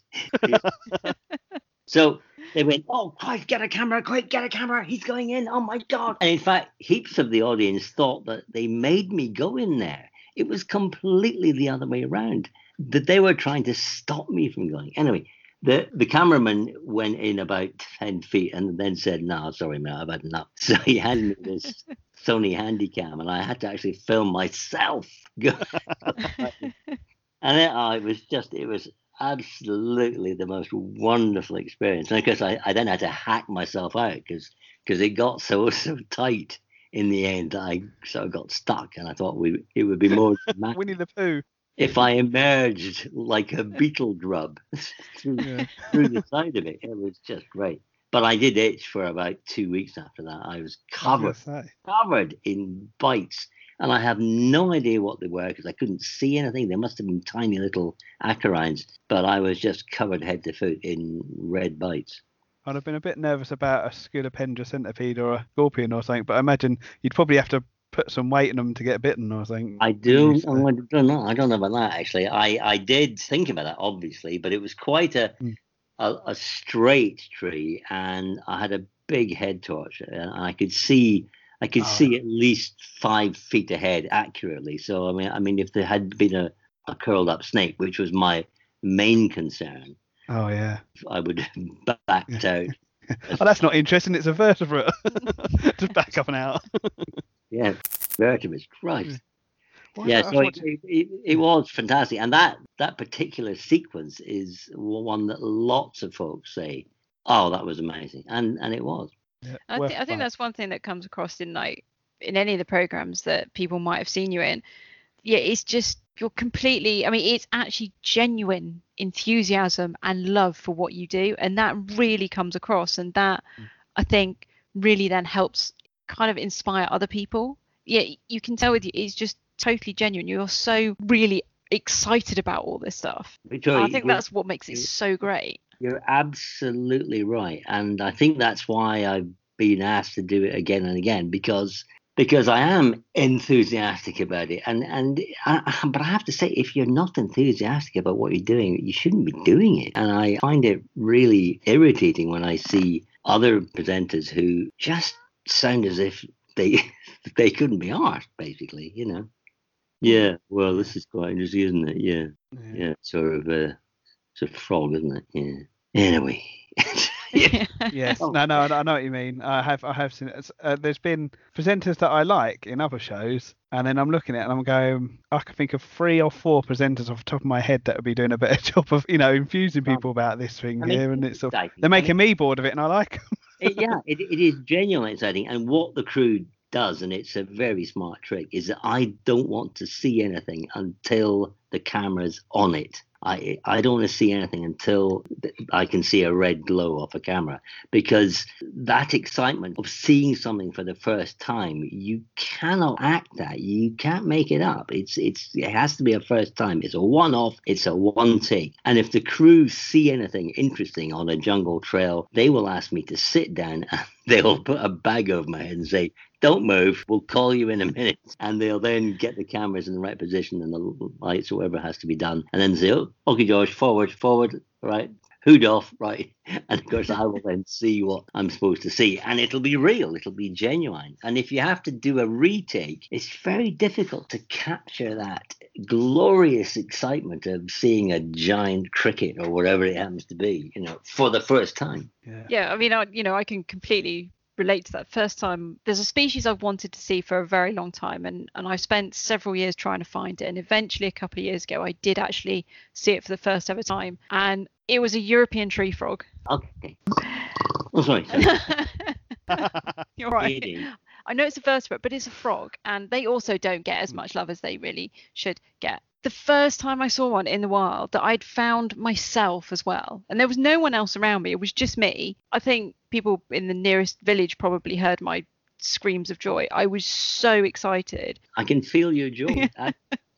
So they went, oh, quick, get a camera, quick, get a camera. He's going in. Oh, my God. And in fact, heaps of the audience thought that they made me go in there. It was completely the other way around, that they were trying to stop me from going. Anyway, the, the cameraman went in about ten feet and then said, no, sorry, man, I've had enough. So he handed me this Sony Handycam, and I had to actually film myself. And it, oh, it was just, it was absolutely the most wonderful experience. And of course, I, I then had to hack myself out, because because it got so so tight in the end that I sort of got stuck, and I thought we it would be more Winnie the Pooh. if I emerged like a beetle grub through, yeah. through the side of it. It was just great. But I did itch for about two weeks after that. I was covered, covered in bites. And I have no idea what they were because I couldn't see anything. They must have been tiny little acarines. But I was just covered head to foot in red bites. I'd have been a bit nervous about a sculopendra centipede or a scorpion or something, but I imagine you'd probably have to put some weight in them to get bitten or something. I do. Oh, I don't know. I don't know about that, actually. I, I did think about that, obviously, but it was quite a, mm. a, a straight tree, and I had a big head torch, and I could see... I could oh. see at least five feet ahead accurately. So, I mean, I mean, if there had been a, a curled up snake, which was my main concern. Oh, yeah. I would have backed out. Oh, that's not interesting. It's a vertebrate. Just back up and out. Yeah. Vertebrates. Christ. Well, yeah. So it, it, it, it was fantastic. And that, that particular sequence is one that lots of folks say, oh, that was amazing. And, and it was. Yeah, I, th- I think that's one thing that comes across in like in any of the programs that people might have seen you in. Yeah, it's just you're completely. I mean, it's actually genuine enthusiasm and love for what you do, and that really comes across. And that mm. I think really then helps kind of inspire other people. Yeah, you can tell with you, it's just totally genuine. You're so really excited about all this stuff. Victoria, I think that's what makes it so great. You're absolutely right. And I think that's why I've been asked to do it again and again, because because I am enthusiastic about it. And and I, but I have to say, if you're not enthusiastic about what you're doing, you shouldn't be doing it. And I find it really irritating when I see other presenters who just sound as if they they couldn't be arsed, basically, you know. Yeah, well, this is quite interesting, isn't it? Yeah, yeah, yeah sort of... Uh, It's a frog, isn't it? Yeah. Anyway. Yeah. Yes. No, no, I know what you mean. I have I have seen it. Uh, there's been presenters that I like in other shows, and then I'm looking at it and I'm going, I can think of three or four presenters off the top of my head that would be doing a better job of, you know, infusing people about this thing I mean, here. And it's sort of, they're making I mean, me bored of it, and I like them. it, yeah, it, it is genuinely exciting. And what the crew does, and it's a very smart trick, is that I don't want to see anything until the camera's on it. I, I don't want to see anything until I can see a red glow off a camera, because that excitement of seeing something for the first time, you cannot act that. You can't make it up. It's it's It has to be a first time. It's a one-off. It's a one-take. And if the crew see anything interesting on a jungle trail, they will ask me to sit down and they'll put a bag over my head and say, don't move. We'll call you in a minute. And they'll then get the cameras in the right position and the lights or whatever has to be done. And then say, oh, okay, George, forward, forward, right, hood off, right. And of course, I will then see what I'm supposed to see. And it'll be real. It'll be genuine. And if you have to do a retake, it's very difficult to capture that glorious excitement of seeing a giant cricket or whatever it happens to be, you know, for the first time. Yeah, yeah I mean, I, you know, I can completely... relate to that first time. There's a species I've wanted to see for a very long time, and and I've spent several years trying to find it, and eventually a couple of years ago I did actually see it for the first ever time, and it was a European tree frog. Okay. Oh, sorry, sorry. You're right. I know it's a vertebrate, but it's a frog, and they also don't get as much love as they really should get. The first time I saw one in the wild that I'd found myself as well, and there was no one else around me, it was just me. I think people in the nearest village probably heard my screams of joy. I was so excited. I can feel your joy. I,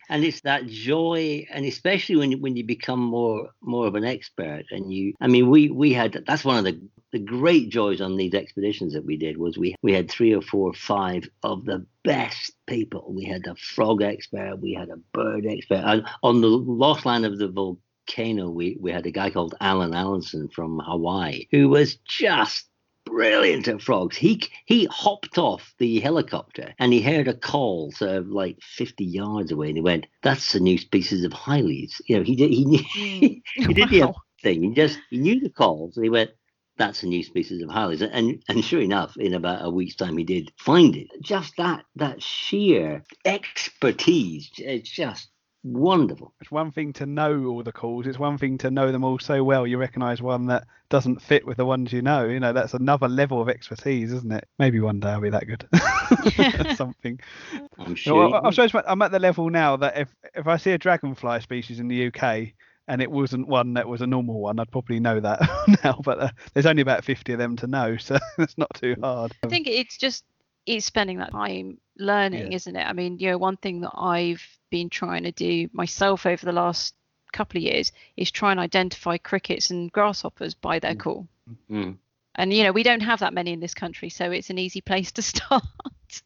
and it's that joy, and especially when when you become more more of an expert, and you I mean we we had that's one of the The great joys on these expeditions that we did was we we had three or four or five of the best people. We had a frog expert, we had a bird expert. And on the Lost Land of the Volcano, we, we had a guy called Alan Allison from Hawaii, who was just brilliant at frogs. He he hopped off the helicopter and he heard a call sort of like fifty yards away, and he went, that's a new species of Hylies. You know, he, did, he, he, he did the other thing. He just he knew the calls, and he went, that's a new species of Hylies. And and sure enough, in about a week's time, he did find it. Just that that sheer expertise, it's just wonderful. It's one thing to know all the calls. It's one thing to know them all so well. You recognise one that doesn't fit with the ones you know. You know, that's another level of expertise, isn't it? Maybe one day I'll be that good. Something. I'm sure. Well, I, I'm at the level now that if, if I see a dragonfly species in the U K and it wasn't one that was a normal one, I'd probably know that now. But uh, there's only about fifty of them to know, so it's not too hard. I think it's just it's spending that time learning, yeah. isn't it? I mean, you know, one thing that I've been trying to do myself over the last couple of years is try and identify crickets and grasshoppers by their call. Mm-hmm. And, you know, we don't have that many in this country, so it's an easy place to start.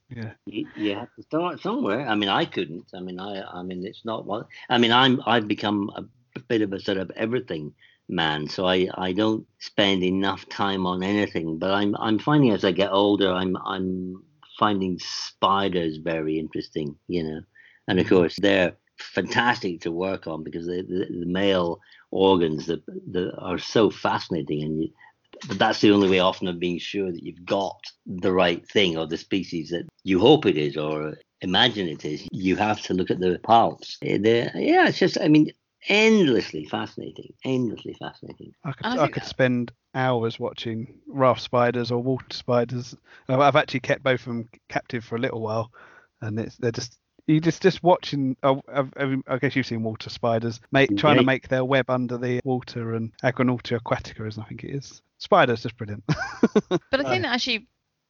Yeah, you, you have to start somewhere. I mean, I couldn't. I mean, I, I mean, it's not what I mean, I'm I've become a bit of a sort of everything man, so I, I don't spend enough time on anything. But I'm I'm finding as I get older, I'm I'm finding spiders very interesting, you know. And of course, they're fantastic to work on because the the, the male organs that that are so fascinating, and you, but that's the only way often of being sure that you've got the right thing or the species that you hope it is or imagine it is. You have to look at the pulps. They're, yeah, it's just I mean. endlessly fascinating endlessly fascinating I could, I I could spend hours watching raft spiders or water spiders. I've actually kept both of them captive for a little while, and it's they're just you just just watching oh, I guess you've seen water spiders make, trying yeah. to make their web under the water, and Agronautia aquatica is I think it is spiders just brilliant. But I think that actually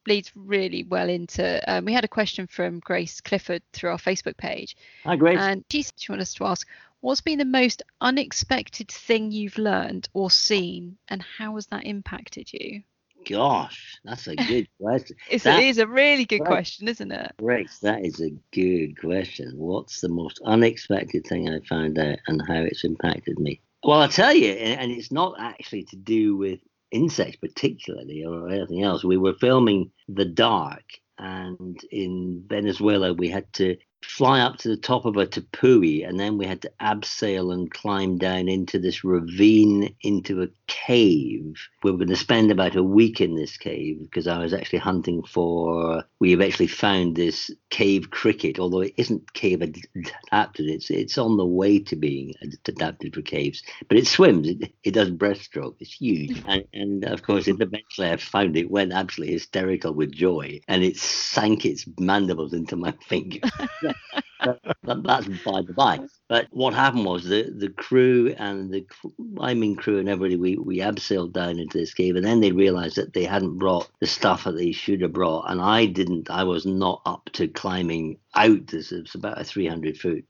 leads really well into um, we had a question from Grace Clifford through our Facebook page. Hi Grace. And she, she wanted us to ask, what's been the most unexpected thing you've learned or seen, and how has that impacted you? Gosh, that's a good question. It's, that, it is a really good question, isn't it? Great. That is a good question. What's the most unexpected thing I found out and how it's impacted me? Well, I'll tell you, and it's not actually to do with insects particularly or anything else. We were filming The Dark, and in Venezuela we had to fly up to the top of a tepui, and then we had to abseil and climb down into this ravine into a cave. We were going to spend about a week in this cave because I was actually hunting for we eventually found this cave cricket, although it isn't cave adapted, it's it's on the way to being adapted for caves, but it swims, it, it does breaststroke, it's huge. And, and of course it eventually I found it went absolutely hysterical with joy, and it sank its mandibles into my finger. that, that, that's by the by. But what happened was the, the crew and the climbing crew and everybody, we, we abseiled down into this cave, and then they realised that they hadn't brought the stuff that they should have brought, and I didn't, I was not up to climbing out. This is about a three hundred foot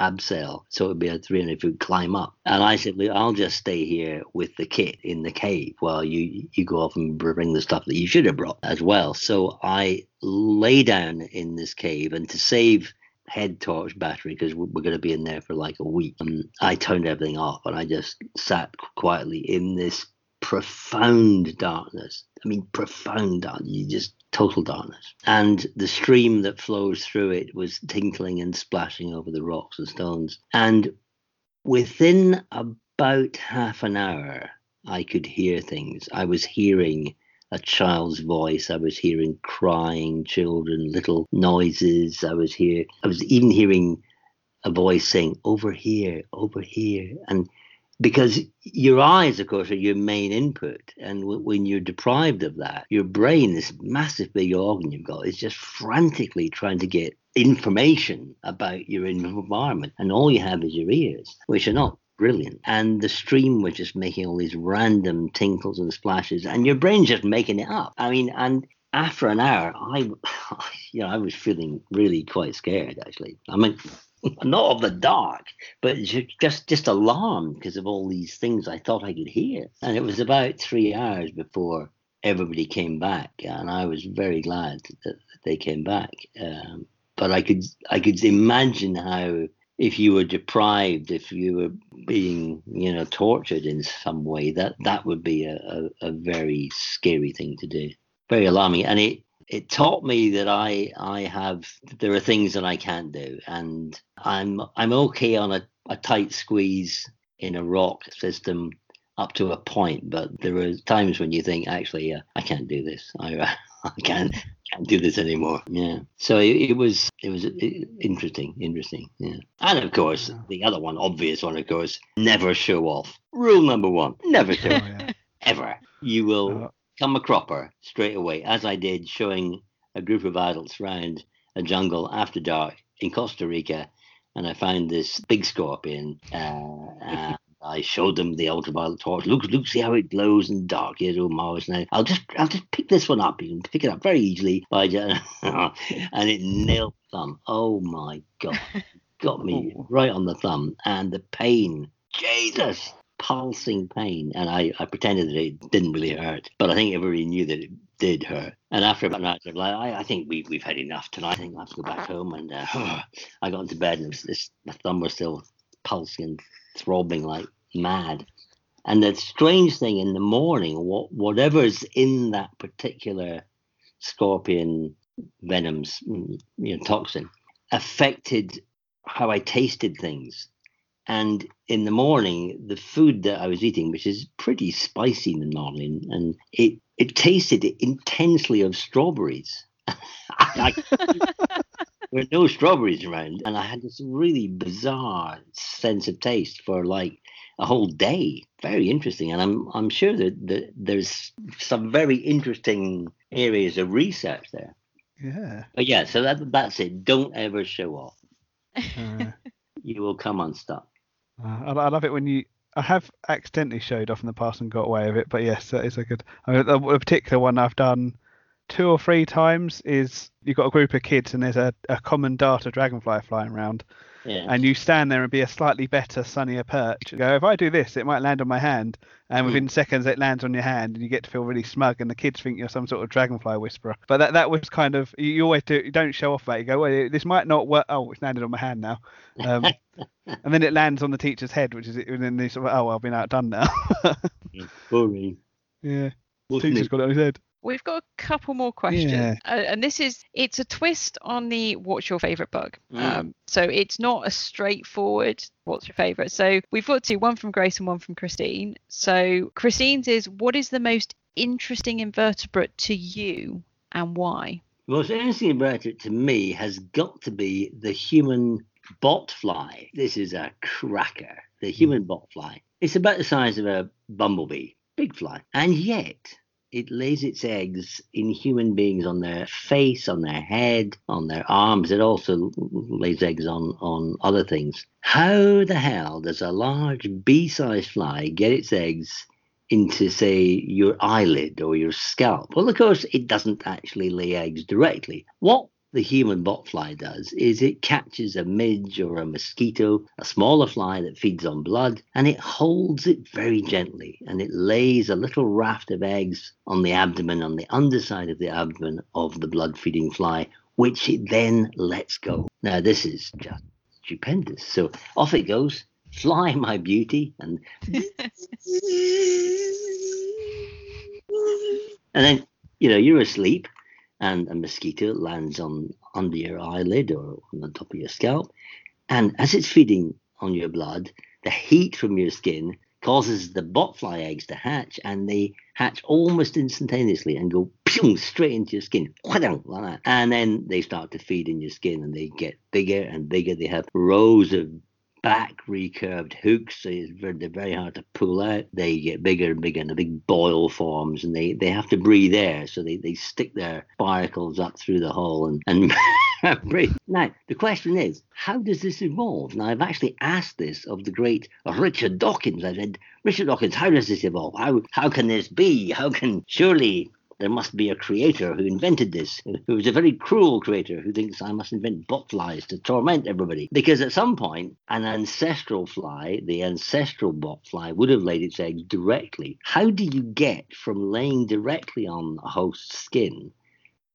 abseil, so it would be a three hundred foot climb up, and I said, look, I'll just stay here with the kit in the cave while you you go off and bring the stuff that you should have brought as well. So I lay down in this cave, and to save head torch battery, because we're going to be in there for like a week, and I turned everything off, and I just sat quietly in this profound darkness. I mean, profound darkness, you just total darkness. And the stream that flows through it was tinkling and splashing over the rocks and stones. And within about half an hour, I could hear things. I was hearing a child's voice. I was hearing crying children, little noises. I was here. I was even hearing a voice saying, over here, over here. And because your eyes, of course, are your main input. And w- when you're deprived of that, your brain, this massive big organ you've got, is just frantically trying to get information about your environment. And all you have is your ears, which are not brilliant. And the stream was just making all these random tinkles and splashes, and your brain's just making it up. I mean, and after an hour, I, you know, I was feeling really quite scared, actually. I mean, not of the dark, but just just alarmed because of all these things I thought I could hear. And it was about three hours before everybody came back, and I was very glad that they came back. Um, but I could I could imagine how, if you were deprived, if you were being, you know, tortured in some way, that that would be a, a, a very scary thing to do, very alarming. And it It taught me that I I have there are things that I can't do, and I'm I'm okay on a, a tight squeeze in a rock system up to a point, but there are times when you think, actually, uh, I can't do this. I I can't can't do this anymore. Yeah. So it, it was it was interesting, interesting. Yeah. And of course, the other one, obvious one, of course, never show off. Rule number one, never show off. Oh, yeah. Ever. You will come a cropper straight away, as I did showing a group of adults round a jungle after dark in Costa Rica. And I found this big scorpion. Uh, uh, I showed them the ultraviolet torch. Look, look, see how it glows and dark is, oh, Mars. Now I'll just, I'll just pick this one up. You can pick it up very easily. By just, and it nailed the thumb. Oh my God, got me oh. right on the thumb, and the pain, Jesus, pulsing pain. And I, I pretended that it didn't really hurt, but I think everybody knew that it did hurt. And after about an hour, I, I think we, we've had enough tonight. I think I have to go back home. And uh, I got into bed, and it was, this, my thumb was still pulsing and throbbing like mad. And the strange thing, in the morning, what whatever's in that particular scorpion venom's, you know, toxin affected how I tasted things. And in the morning, the food that I was eating, which is pretty spicy normally, and it It tasted intensely of strawberries. I, there were no strawberries around, and I had this really bizarre sense of taste for like a whole day. Very interesting, and I'm I'm sure that, that there's some very interesting areas of research there. Yeah. But yeah, so that that's it. Don't ever show off. Uh, you will come unstuck. I, I love it when you. I have accidentally showed off in the past and got away with it, but yes, that is a good. I mean, a particular one I've done two or three times is you've got a group of kids and there's a, a common darter dragonfly flying around, yeah. And you stand there and be a slightly better, sunnier perch. You go, if I do this, it might land on my hand, and within mm. seconds it lands on your hand, and you get to feel really smug, and the kids think you're some sort of dragonfly whisperer. But that that was kind of you, you always do. You don't show off that. You go, well, this might not work. Oh, it's landed on my hand now. Um, And then it lands on the teacher's head, which is and then they sort of, oh, well, I've been outdone now. Boring. Yeah. Well, teacher's got it on his head. We've got a couple more questions, yeah. uh, and this is it's a twist on the what's your favourite bug. Mm. Um, so it's not a straightforward what's your favourite. So we've got two, one from Grace and one from Christine. So Christine's is, what is the most interesting invertebrate to you, and why? The most interesting invertebrate to me has got to be the human botfly. This is a cracker. The human botfly. It's about the size of a bumblebee, big fly, and yet it lays its eggs in human beings, on their face, on their head, on their arms. It also lays eggs on, on other things. How the hell does a large bee-sized fly get its eggs into, say, your eyelid or your scalp? Well, of course, it doesn't actually lay eggs directly. What the human botfly does is it catches a midge or a mosquito, a smaller fly that feeds on blood, and it holds it very gently, and it lays a little raft of eggs on the abdomen, on the underside of the abdomen of the blood-feeding fly, which it then lets go. Now, this is just stupendous. So off it goes, fly my beauty, and and then, you know, you're asleep, and a mosquito lands on under your eyelid or on the top of your scalp. And as it's feeding on your blood, the heat from your skin causes the botfly eggs to hatch, and they hatch almost instantaneously and go pew, straight into your skin. And then they start to feed in your skin, and they get bigger and bigger. They have rows of back recurved hooks, so it's very, they're very hard to pull out. They get bigger and bigger, and a big boil forms, and they, they have to breathe air, so they, they stick their barnacles up through the hole and, and breathe. Now, the question is, how does this evolve? Now, I've actually asked this of the great Richard Dawkins. I said, Richard Dawkins, how does this evolve? How how can this be? How can, surely there must be a creator who invented this, who was a very cruel creator who thinks I must invent botflies to torment everybody. Because at some point, an ancestral fly, the ancestral botfly, would have laid its eggs directly. How do you get from laying directly on a host's skin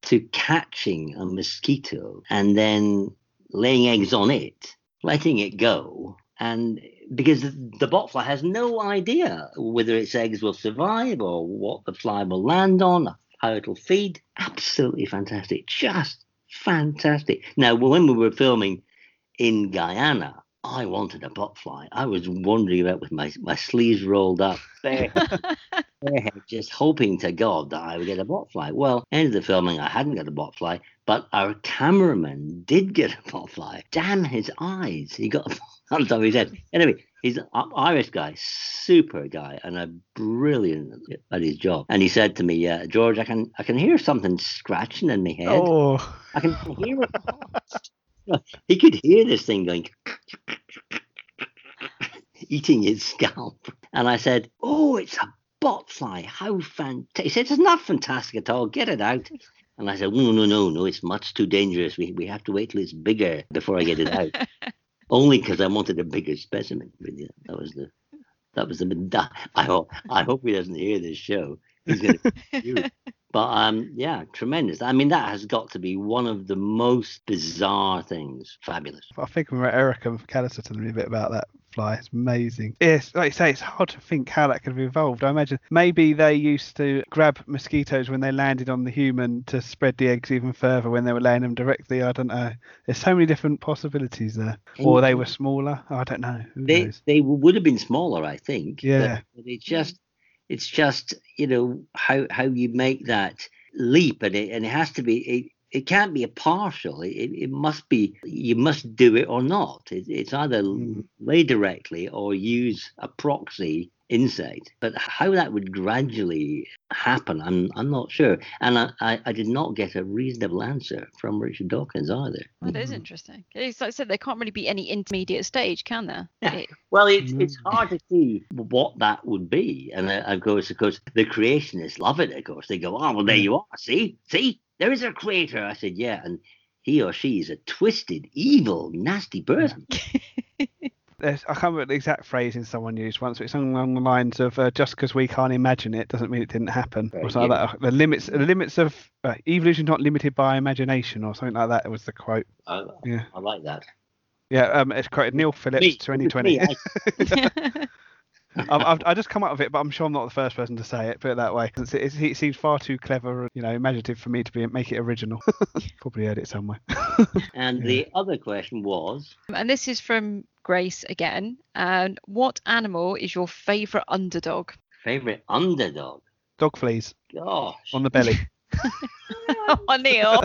to catching a mosquito and then laying eggs on it, letting it go? And because the botfly has no idea whether its eggs will survive or what the fly will land on, how it'll feed. Absolutely fantastic. Just fantastic. Now, when we were filming in Guyana, I wanted a botfly. I was wandering about with my, my sleeves rolled up, bare, bare, just hoping to God that I would get a botfly. Well, end of the filming, I hadn't got a botfly, but our cameraman did get a botfly. Damn his eyes. He got a on top of his head. Anyway, he's an Irish guy, super guy, and a brilliant at his job. And he said to me, uh, George, I can I can hear something scratching in my head. Oh. I can hear it. He could hear this thing going, eating his scalp. And I said, oh, it's a botfly. How fantastic. He said, it's not fantastic at all. Get it out. And I said, no, no, no, no. It's much too dangerous. We we have to wait till it's bigger before I get it out. Only because I wanted a bigger specimen. Really. That was the, that was the, I hope, I hope he doesn't hear this show. He's going to do it. But, um, yeah, tremendous. I mean, that has got to be one of the most bizarre things. Fabulous. I think Erica McAllister told me a bit about that fly. It's amazing. Yes, like you say, it's hard to think how that could have evolved. I imagine maybe they used to grab mosquitoes when they landed on the human to spread the eggs even further when they were laying them directly. I don't know. There's so many different possibilities there. Or they were smaller. I don't know. They, they would have been smaller, I think. Yeah. But they just... It's just, you know, how how you make that leap, and it and it has to be it, it can't be a partial. It it must be you must do it or not. It, it's either mm. lay directly or use a proxy insect. But how that would gradually happen, I'm I'm not sure. And I, I, I did not get a reasonable answer from Richard Dawkins either. Well, that is interesting. It's like I said, there can't really be any intermediate stage, can there? It... well, it's it's hard to see what that would be. And uh, of course, of course, the creationists love it. Of course, they go, oh well, there you are. See, see, there is a creator. I said, yeah, and he or she is a twisted, evil, nasty person. There's, I can't remember the exact phrasing someone used once, but it's along the lines of uh, just because we can't imagine it doesn't mean it didn't happen, right, or something yeah. like that. The limits, the limits of uh, evolution not limited by imagination, or something like that was the quote. I, yeah. I like that. Yeah, um, it's quoted Neil Phillips, me. twenty twenty. I... I've, I've I just come up with it, but I'm sure I'm not the first person to say it. Put it that way. It's, it's, it seems far too clever, you know, imaginative for me to be make it original. Probably heard it somewhere. And yeah. The other question was, and this is from Grace again. And what animal is your favourite underdog? Favourite underdog? Dog fleas. Gosh. On the belly. Oh, Neil.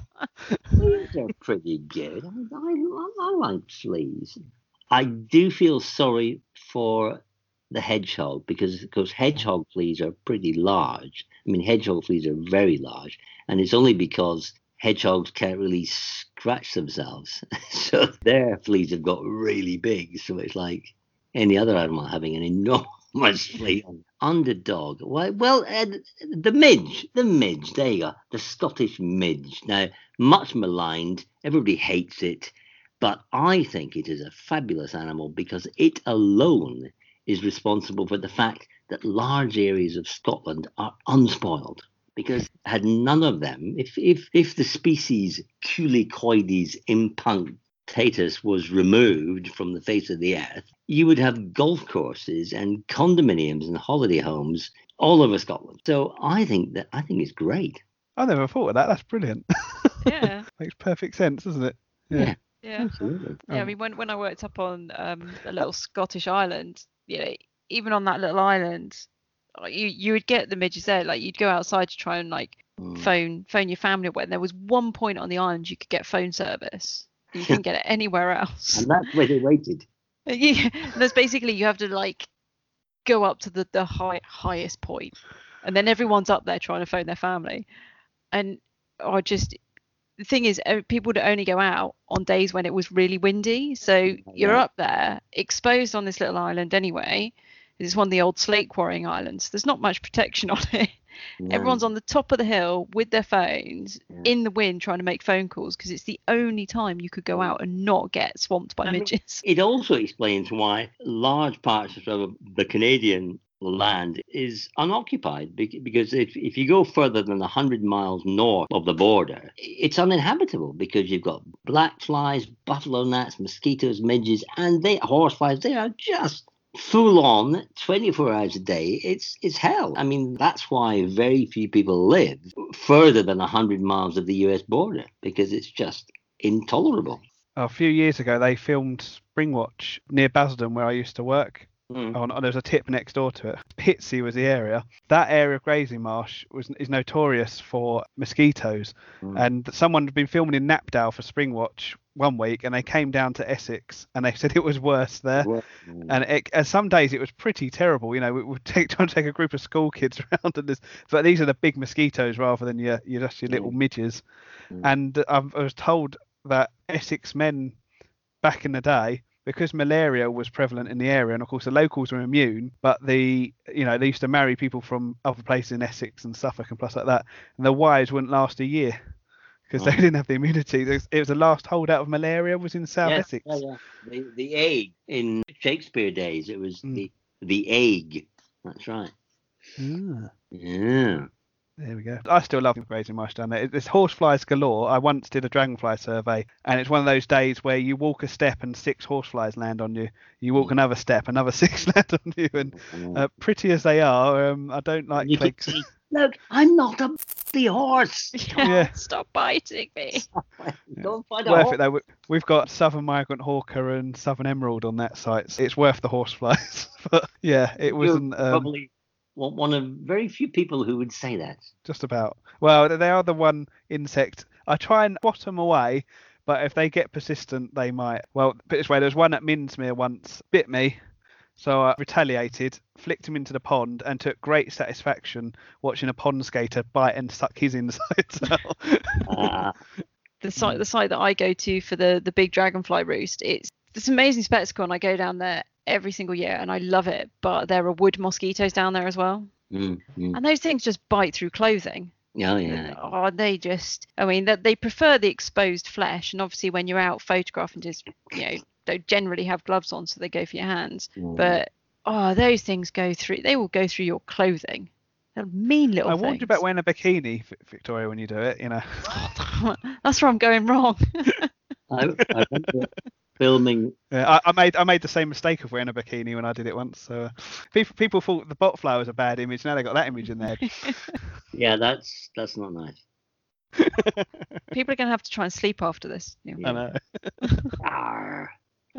These are pretty good. I, I, I like fleas. I do feel sorry for the hedgehog, because of course hedgehog fleas are pretty large. I mean, hedgehog fleas are very large, and it's only because hedgehogs can't really scratch themselves, so their fleas have got really big. So it's like any other animal having an enormous flea. Underdog. Why? Well, uh, the midge. The midge. There you go. The Scottish midge. Now, much maligned. Everybody hates it, but I think it is a fabulous animal because it alone is responsible for the fact that large areas of Scotland are unspoiled, because had none of them, if if if the species Culicoides impunctatus was removed from the face of the earth, you would have golf courses and condominiums and holiday homes all over Scotland. So I think that I think it's great. I never thought of that. That's brilliant. Yeah, makes perfect sense, doesn't it? Yeah, yeah, yeah. Absolutely. Yeah, I mean, when when I worked up on um, a little Scottish island. You know, even on that little island, you you would get the midges there. Like, you'd go outside to try and like mm. phone phone your family. When there was one point on the island you could get phone service, you couldn't get it anywhere else. And that's where they waited. Yeah, that's basically you have to like go up to the the high, highest point, and then everyone's up there trying to phone their family. And I just. The thing is, people would only go out on days when it was really windy. So you're up there, exposed on this little island anyway. This is one of the old slate quarrying islands. There's not much protection on it. Yeah. Everyone's on the top of the hill with their phones, yeah. in the wind, trying to make phone calls, because it's the only time you could go out and not get swamped by I midges. Mean, it also explains why large parts of the Canadian land is unoccupied, because if, if you go further than one hundred miles north of the border, it's uninhabitable, because you've got black flies, buffalo gnats, mosquitoes, midges, and they horse flies. They are just full on twenty-four hours a day. It's it's hell. I mean, that's why very few people live further than one hundred miles of the U S border, because it's just intolerable. a few years ago, they filmed Spring Watch near Basildon, where I used to work. Mm. Oh, and there's a tip next door to it. Pitsea was the area. That area of grazing marsh was is notorious for mosquitoes. Mm. And someone had been filming in Knapdale for Spring Watch one week, and they came down to Essex, and they said it was worse there. Whoa. And it, and some days it was pretty terrible. You know, we would take trying to take a group of school kids around, and this, but these are the big mosquitoes rather than your your just your little mm. midges. Mm. And I was told that Essex men back in the day, because malaria was prevalent in the area, and of course the locals were immune, but the you know they used to marry people from other places in Essex and Suffolk and plus like that, and the wives wouldn't last a year because oh. they didn't have the immunity. It was the last holdout of malaria was in South yeah, Essex. Yeah, yeah. The, the egg in Shakespeare days. It was mm. the the egg. That's right. Yeah. yeah. There we go. I still love grazing marsh down there. There's horseflies galore. I once did a dragonfly survey, and it's one of those days where you walk a step and six horseflies land on you. You walk another step, another six land on you. And uh, pretty as they are, um, I don't like clicks. Look, I'm not a b***y horse. Yeah, yeah. Stop biting me. Don't find worth it though. We've got Southern Migrant Hawker and Southern Emerald on that site. So it's worth the horseflies. But yeah, it wasn't... Um, probably... one of very few people who would say that. Just about. Well, they are the one insect. I try and swat them away, but if they get persistent, they might. Well, put it this way, there was one at Minsmere once, bit me, so I retaliated, flicked him into the pond, and took great satisfaction watching a pond skater bite and suck his insides out. ah. The site, the site that I go to for the, the big dragonfly roost, it's this amazing spectacle, and I go down there every single year and I love it, but there are wood mosquitoes down there as well. mm, mm. And those things just bite through clothing. Oh yeah. Oh, they just I mean that they prefer the exposed flesh, and obviously when you're out photographing, just you know they generally have gloves on, so they go for your hands. mm. But oh, those things go through they will go through your clothing. They're mean little I things. I warned you about wearing a bikini, Victoria, when you do it, you know. That's where I'm going wrong. I, I wonder. Filming. Yeah, I, I made I made the same mistake of wearing a bikini when I did it once. So people people thought the bot flower was a bad image. Now they got that image in there. Yeah, that's that's not nice. People are going to have to try and sleep after this. Yeah. I know.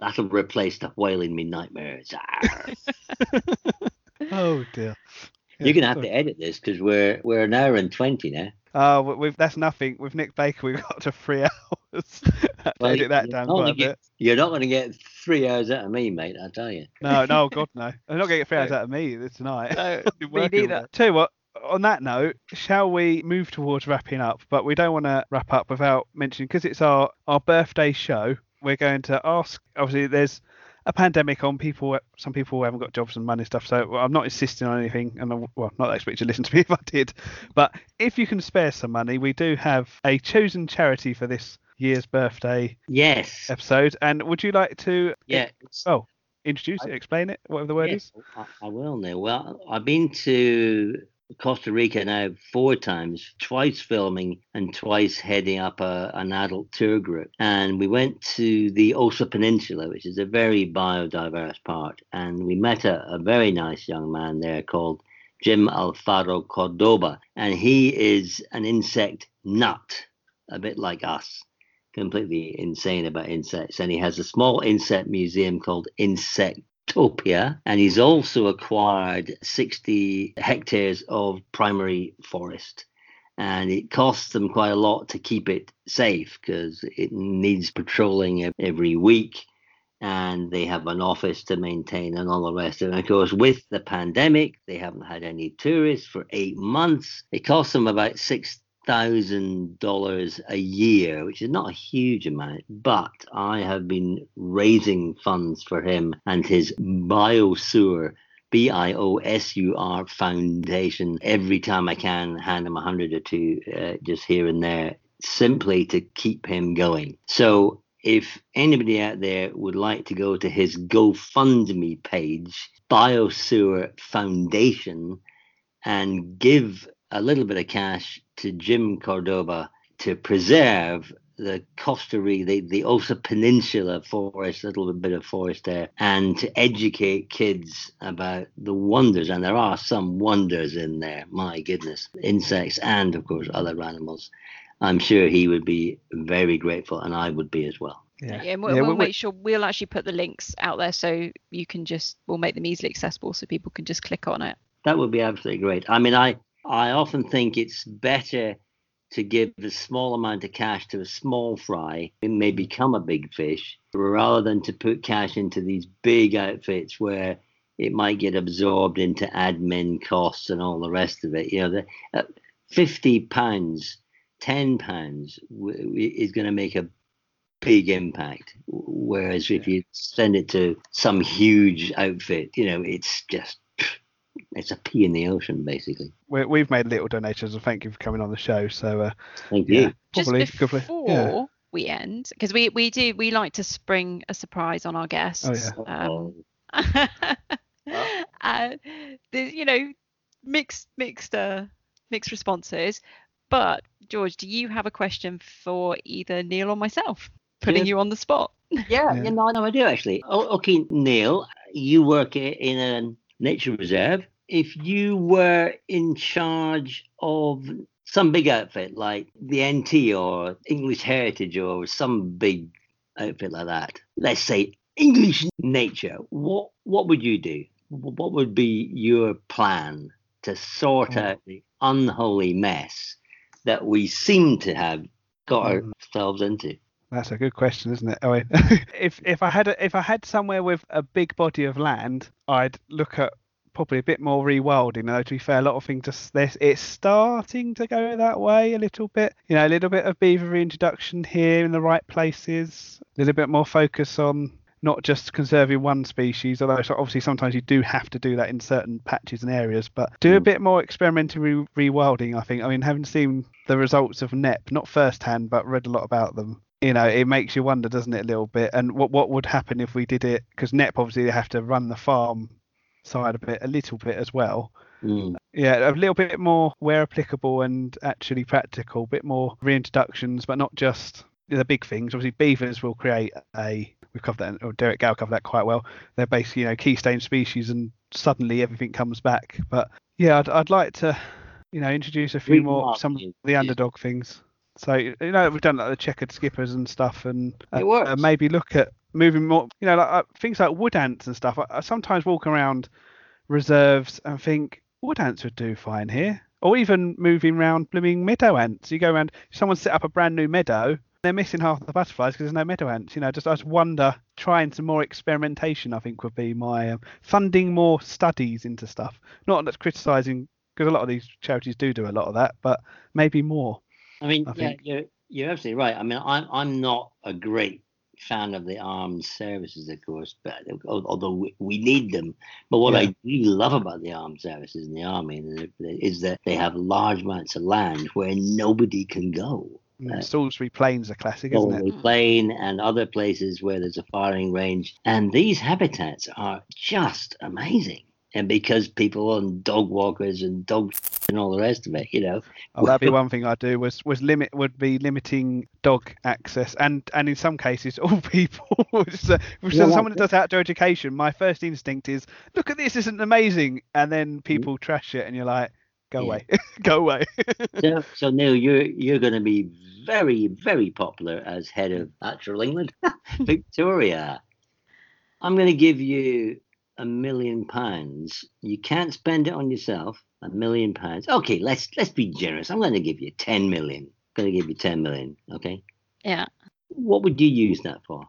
That'll replace the wailing me nightmares. Oh dear. Yeah, you're going to have sorry. to edit this because we're we're an hour and twenty now. Oh, we've that's nothing. With Nick Baker, we've got to three hours. Well, edit that down quite a get, bit. You're not going to get three hours out of me, mate. I tell you. No, no, God, no. I'm not going to get three hours out of me tonight. No, me neither. Tell you what. On that note, shall we move towards wrapping up? But we don't want to wrap up without mentioning, because it's our our birthday show. We're going to ask. Obviously, there's a pandemic on people. Some people haven't got jobs and money and stuff, so I'm not insisting on anything, and I'm, well, not expect you to listen to me if I did, but if you can spare some money, we do have a chosen charity for this year's birthday yes episode. And would you like to yeah oh introduce I, it explain it whatever the word yes, is I, I will now. Well, I've been to Costa Rica now four times, twice filming and twice heading up a, an adult tour group. And we went to the Osa Peninsula, which is a very biodiverse part. And we met a, a very nice young man there called Jim Alfaro Cordoba. And he is an insect nut, a bit like us, completely insane about insects. And he has a small insect museum called Insect Topia, and he's also acquired sixty hectares of primary forest, and it costs them quite a lot to keep it safe because it needs patrolling every week, and they have an office to maintain and all the rest of it. And of course, with the pandemic, they haven't had any tourists for eight months. It costs them about six thousand dollars a year, which is not a huge amount, but I have been raising funds for him and his Biosur B I O S U R foundation. Every time I can, hand him a hundred or two uh, just here and there, simply to keep him going. So if anybody out there would like to go to his GoFundMe page, Biosur Foundation, and give a little bit of cash to Jim Cordoba to preserve the Costa Rica, the, the Osa Peninsula forest, a little bit of forest there, and to educate kids about the wonders. And there are some wonders in there, my goodness, insects and, of course, other animals. I'm sure he would be very grateful, and I would be as well. Yeah, yeah, and we'll, yeah, we'll, we'll make sure we'll actually put the links out there so you can just, we'll make them easily accessible so people can just click on it. That would be absolutely great. I mean, I, I often think it's better to give a small amount of cash to a small fry and may become a big fish, rather than to put cash into these big outfits where it might get absorbed into admin costs and all the rest of it. You know, the, uh, fifty pounds, ten pounds w- w- is going to make a big impact. Whereas if you send it to some huge outfit, you know, it's just, it's a pea in the ocean, basically. We're, we've made little donations, and thank you for coming on the show. So, uh, thank you. Yeah, probably just before yeah. we end, because we, we do, we like to spring a surprise on our guests. Oh, yeah. um, oh. uh, there's, you know, mixed, mixed, uh, mixed responses. But George, do you have a question for either Neil or myself? Putting yeah. you on the spot. Yeah, yeah. You know, no, I do actually. Oh, okay, Neil, you work in a nature reserve. If you were in charge of some big outfit like the N T or English Heritage or some big outfit like that, let's say English nature, what what would you do? What would be your plan to sort out the unholy mess that we seem to have got mm. ourselves into? That's a good question, isn't it? I mean, if if I had a, if I had somewhere with a big body of land, I'd look at probably a bit more rewilding. Though, to be fair, a lot of things just this it's starting to go that way a little bit. You know, a little bit of beaver reintroduction here in the right places. A little bit more focus on not just conserving one species, although obviously sometimes you do have to do that in certain patches and areas, but do a bit more experimental re- rewilding, I think. I mean, having seen the results of N E P, not firsthand, but read a lot about them, you know, it makes you wonder, doesn't it, a little bit? And what what would happen if we did it? Because N E P, obviously, they have to run the farm side a bit, a little bit as well. Mm. Yeah, a little bit more where applicable and actually practical, a bit more reintroductions, but not just the big things. Obviously, beavers will create a... We've covered that, or Derek Gale covered that quite well. They're basically, you know, key stage species, and suddenly everything comes back. But yeah, I'd, I'd like to, you know, introduce a few we more some you. of the underdog things. So, you know, we've done like the checkered skippers and stuff, and uh, uh, maybe look at moving more, you know, like uh, things like wood ants and stuff. I, I sometimes walk around reserves and think wood ants would do fine here, or even moving round blooming meadow ants. You go around, someone set up a brand new meadow. They're missing half the butterflies because there's no meadow ants. You know, just I just wonder, trying some more experimentation, I think, would be my um, funding more studies into stuff. Not that's criticising, because a lot of these charities do do a lot of that, but maybe more. I mean, I yeah, you're, you're absolutely right. I mean, I'm I'm not a great fan of the armed services, of course, but although we, we need them. But what yeah. I really love about the armed services and the army is that they have large amounts of land where nobody can go. Uh, Salisbury Plain's a classic, isn't it? Salisbury Plain and other places where there's a firing range. And these habitats are just amazing. And because people and dog walkers and dogs and all the rest of it, you know. Oh, that'd be one thing I do was, was limit would be limiting dog access and, and in some cases all people. so, well, someone that does outdoor education, my first instinct is, look at this, isn't amazing? And then people mm-hmm. trash it and you're like, Go yeah. away, go away. so, so Neil, you're you're going to be very, very popular as head of Natural England, Victoria. I'm going to give you a million pounds. You can't spend it on yourself. A million pounds. Okay, let's let's be generous. I'm going to give you ten million. I'm going to give you ten million. Okay. Yeah. What would you use that for?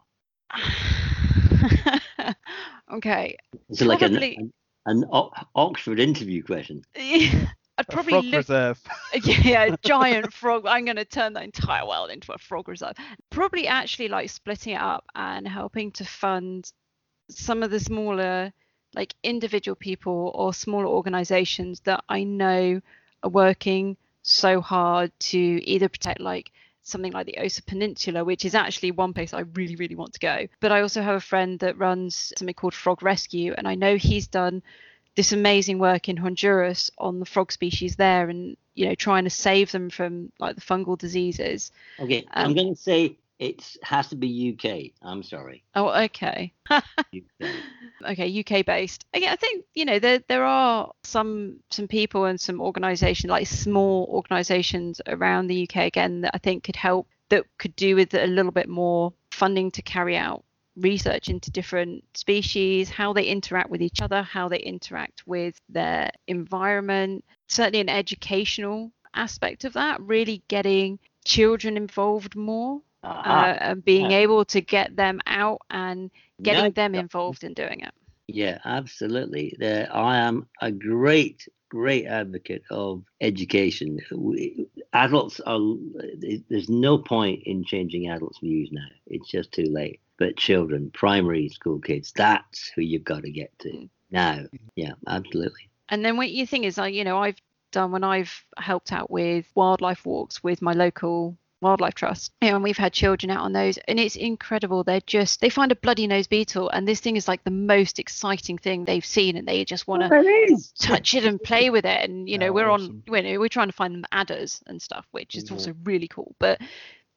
okay. It's so like a. An, an o- Oxford interview question. Yeah. I'd probably a frog look, reserve. Yeah, a giant frog. I'm going to turn that entire world into a frog reserve. Probably actually like splitting it up and helping to fund some of the smaller, like individual people or smaller organisations that I know are working so hard to either protect like something like the Osa Peninsula, which is actually one place I really, really want to go. But I also have a friend that runs something called Frog Rescue, and I know he's done this amazing work in Honduras on the frog species there, and you know, trying to save them from like the fungal diseases. Okay, um, I'm going to say it has to be U K. I'm sorry. Oh, okay. U K. Okay, U K based. Again, I think, you know, there there are some some people and some organisations, like small organisations around the U K, again, that I think could help, that could do with a little bit more funding to carry out research into different species, how they interact with each other, how they interact with their environment. Certainly an educational aspect of that, really getting children involved more uh, uh, and being uh, able to get them out and getting no, them involved in doing it. Yeah, absolutely. Uh, I am a great, great advocate of education. We, adults are, there's no point in changing adults' views now. It's just too late. But children, primary school kids, that's who you've got to get to now. Yeah, absolutely. And then what you think is, you know, I've done when I've helped out with wildlife walks with my local wildlife trust, you know, and we've had children out on those, and it's incredible. They're just, they find a bloody nose beetle, and this thing is like the most exciting thing they've seen, and they just want to oh, touch it and play with it. And, you know, oh, we're awesome. on, we're, we're trying to find them adders and stuff, which is yeah. also really cool. But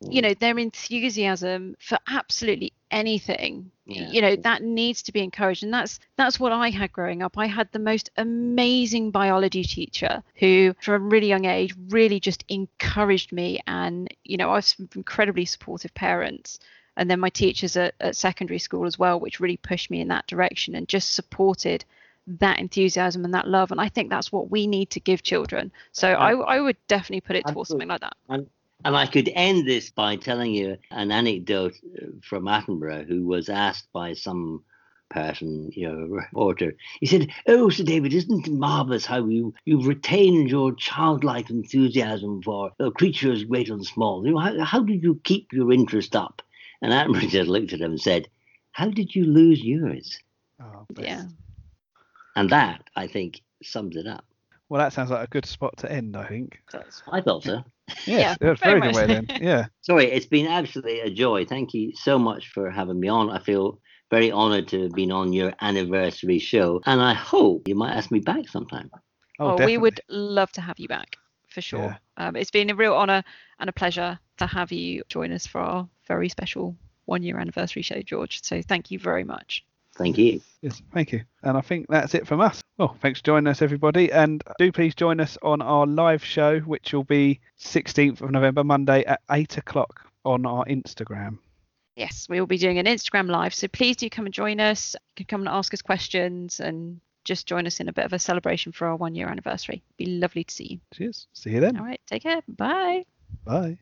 you know, their enthusiasm for absolutely anything, yeah. you know, that needs to be encouraged. And that's that's what I had growing up. I had the most amazing biology teacher who, from a really young age, really just encouraged me. And, you know, I was incredibly supportive parents. And then my teachers at, at secondary school as well, which really pushed me in that direction and just supported that enthusiasm and that love. And I think that's what we need to give children. So I, I would definitely put it towards something like that. I'm- And I could end this by telling you an anecdote from Attenborough, who was asked by some person, you know, a reporter. He said, "Oh, Sir David, isn't it marvellous how you, you've retained your childlike enthusiasm for uh, creatures great and small? You know, how, how did you keep your interest up?" And Attenborough just looked at him and said, "How did you lose yours?" Oh, yeah. And that, I think, sums it up. Well, that sounds like a good spot to end, I think. I thought so. Yes, yeah, very good way then. Yeah. Sorry, it's been absolutely a joy. Thank you so much for having me on. I feel very honoured to have been on your anniversary show, and I hope you might ask me back sometime. Oh, well, we would love to have you back, for sure. Yeah. Um, it's been a real honour and a pleasure to have you join us for our very special one-year anniversary show, George. So thank you very much. Thank you. Yes, thank you. And I think that's it from us. Well, thanks for joining us, everybody. And do please join us on our live show, which will be sixteenth of November, Monday at eight o'clock on our Instagram. Yes, we will be doing an Instagram live. So please do come and join us. You can come and ask us questions and just join us in a bit of a celebration for our one year anniversary. It'd be lovely to see you. Cheers. See you then. All right. Take care. Bye. Bye.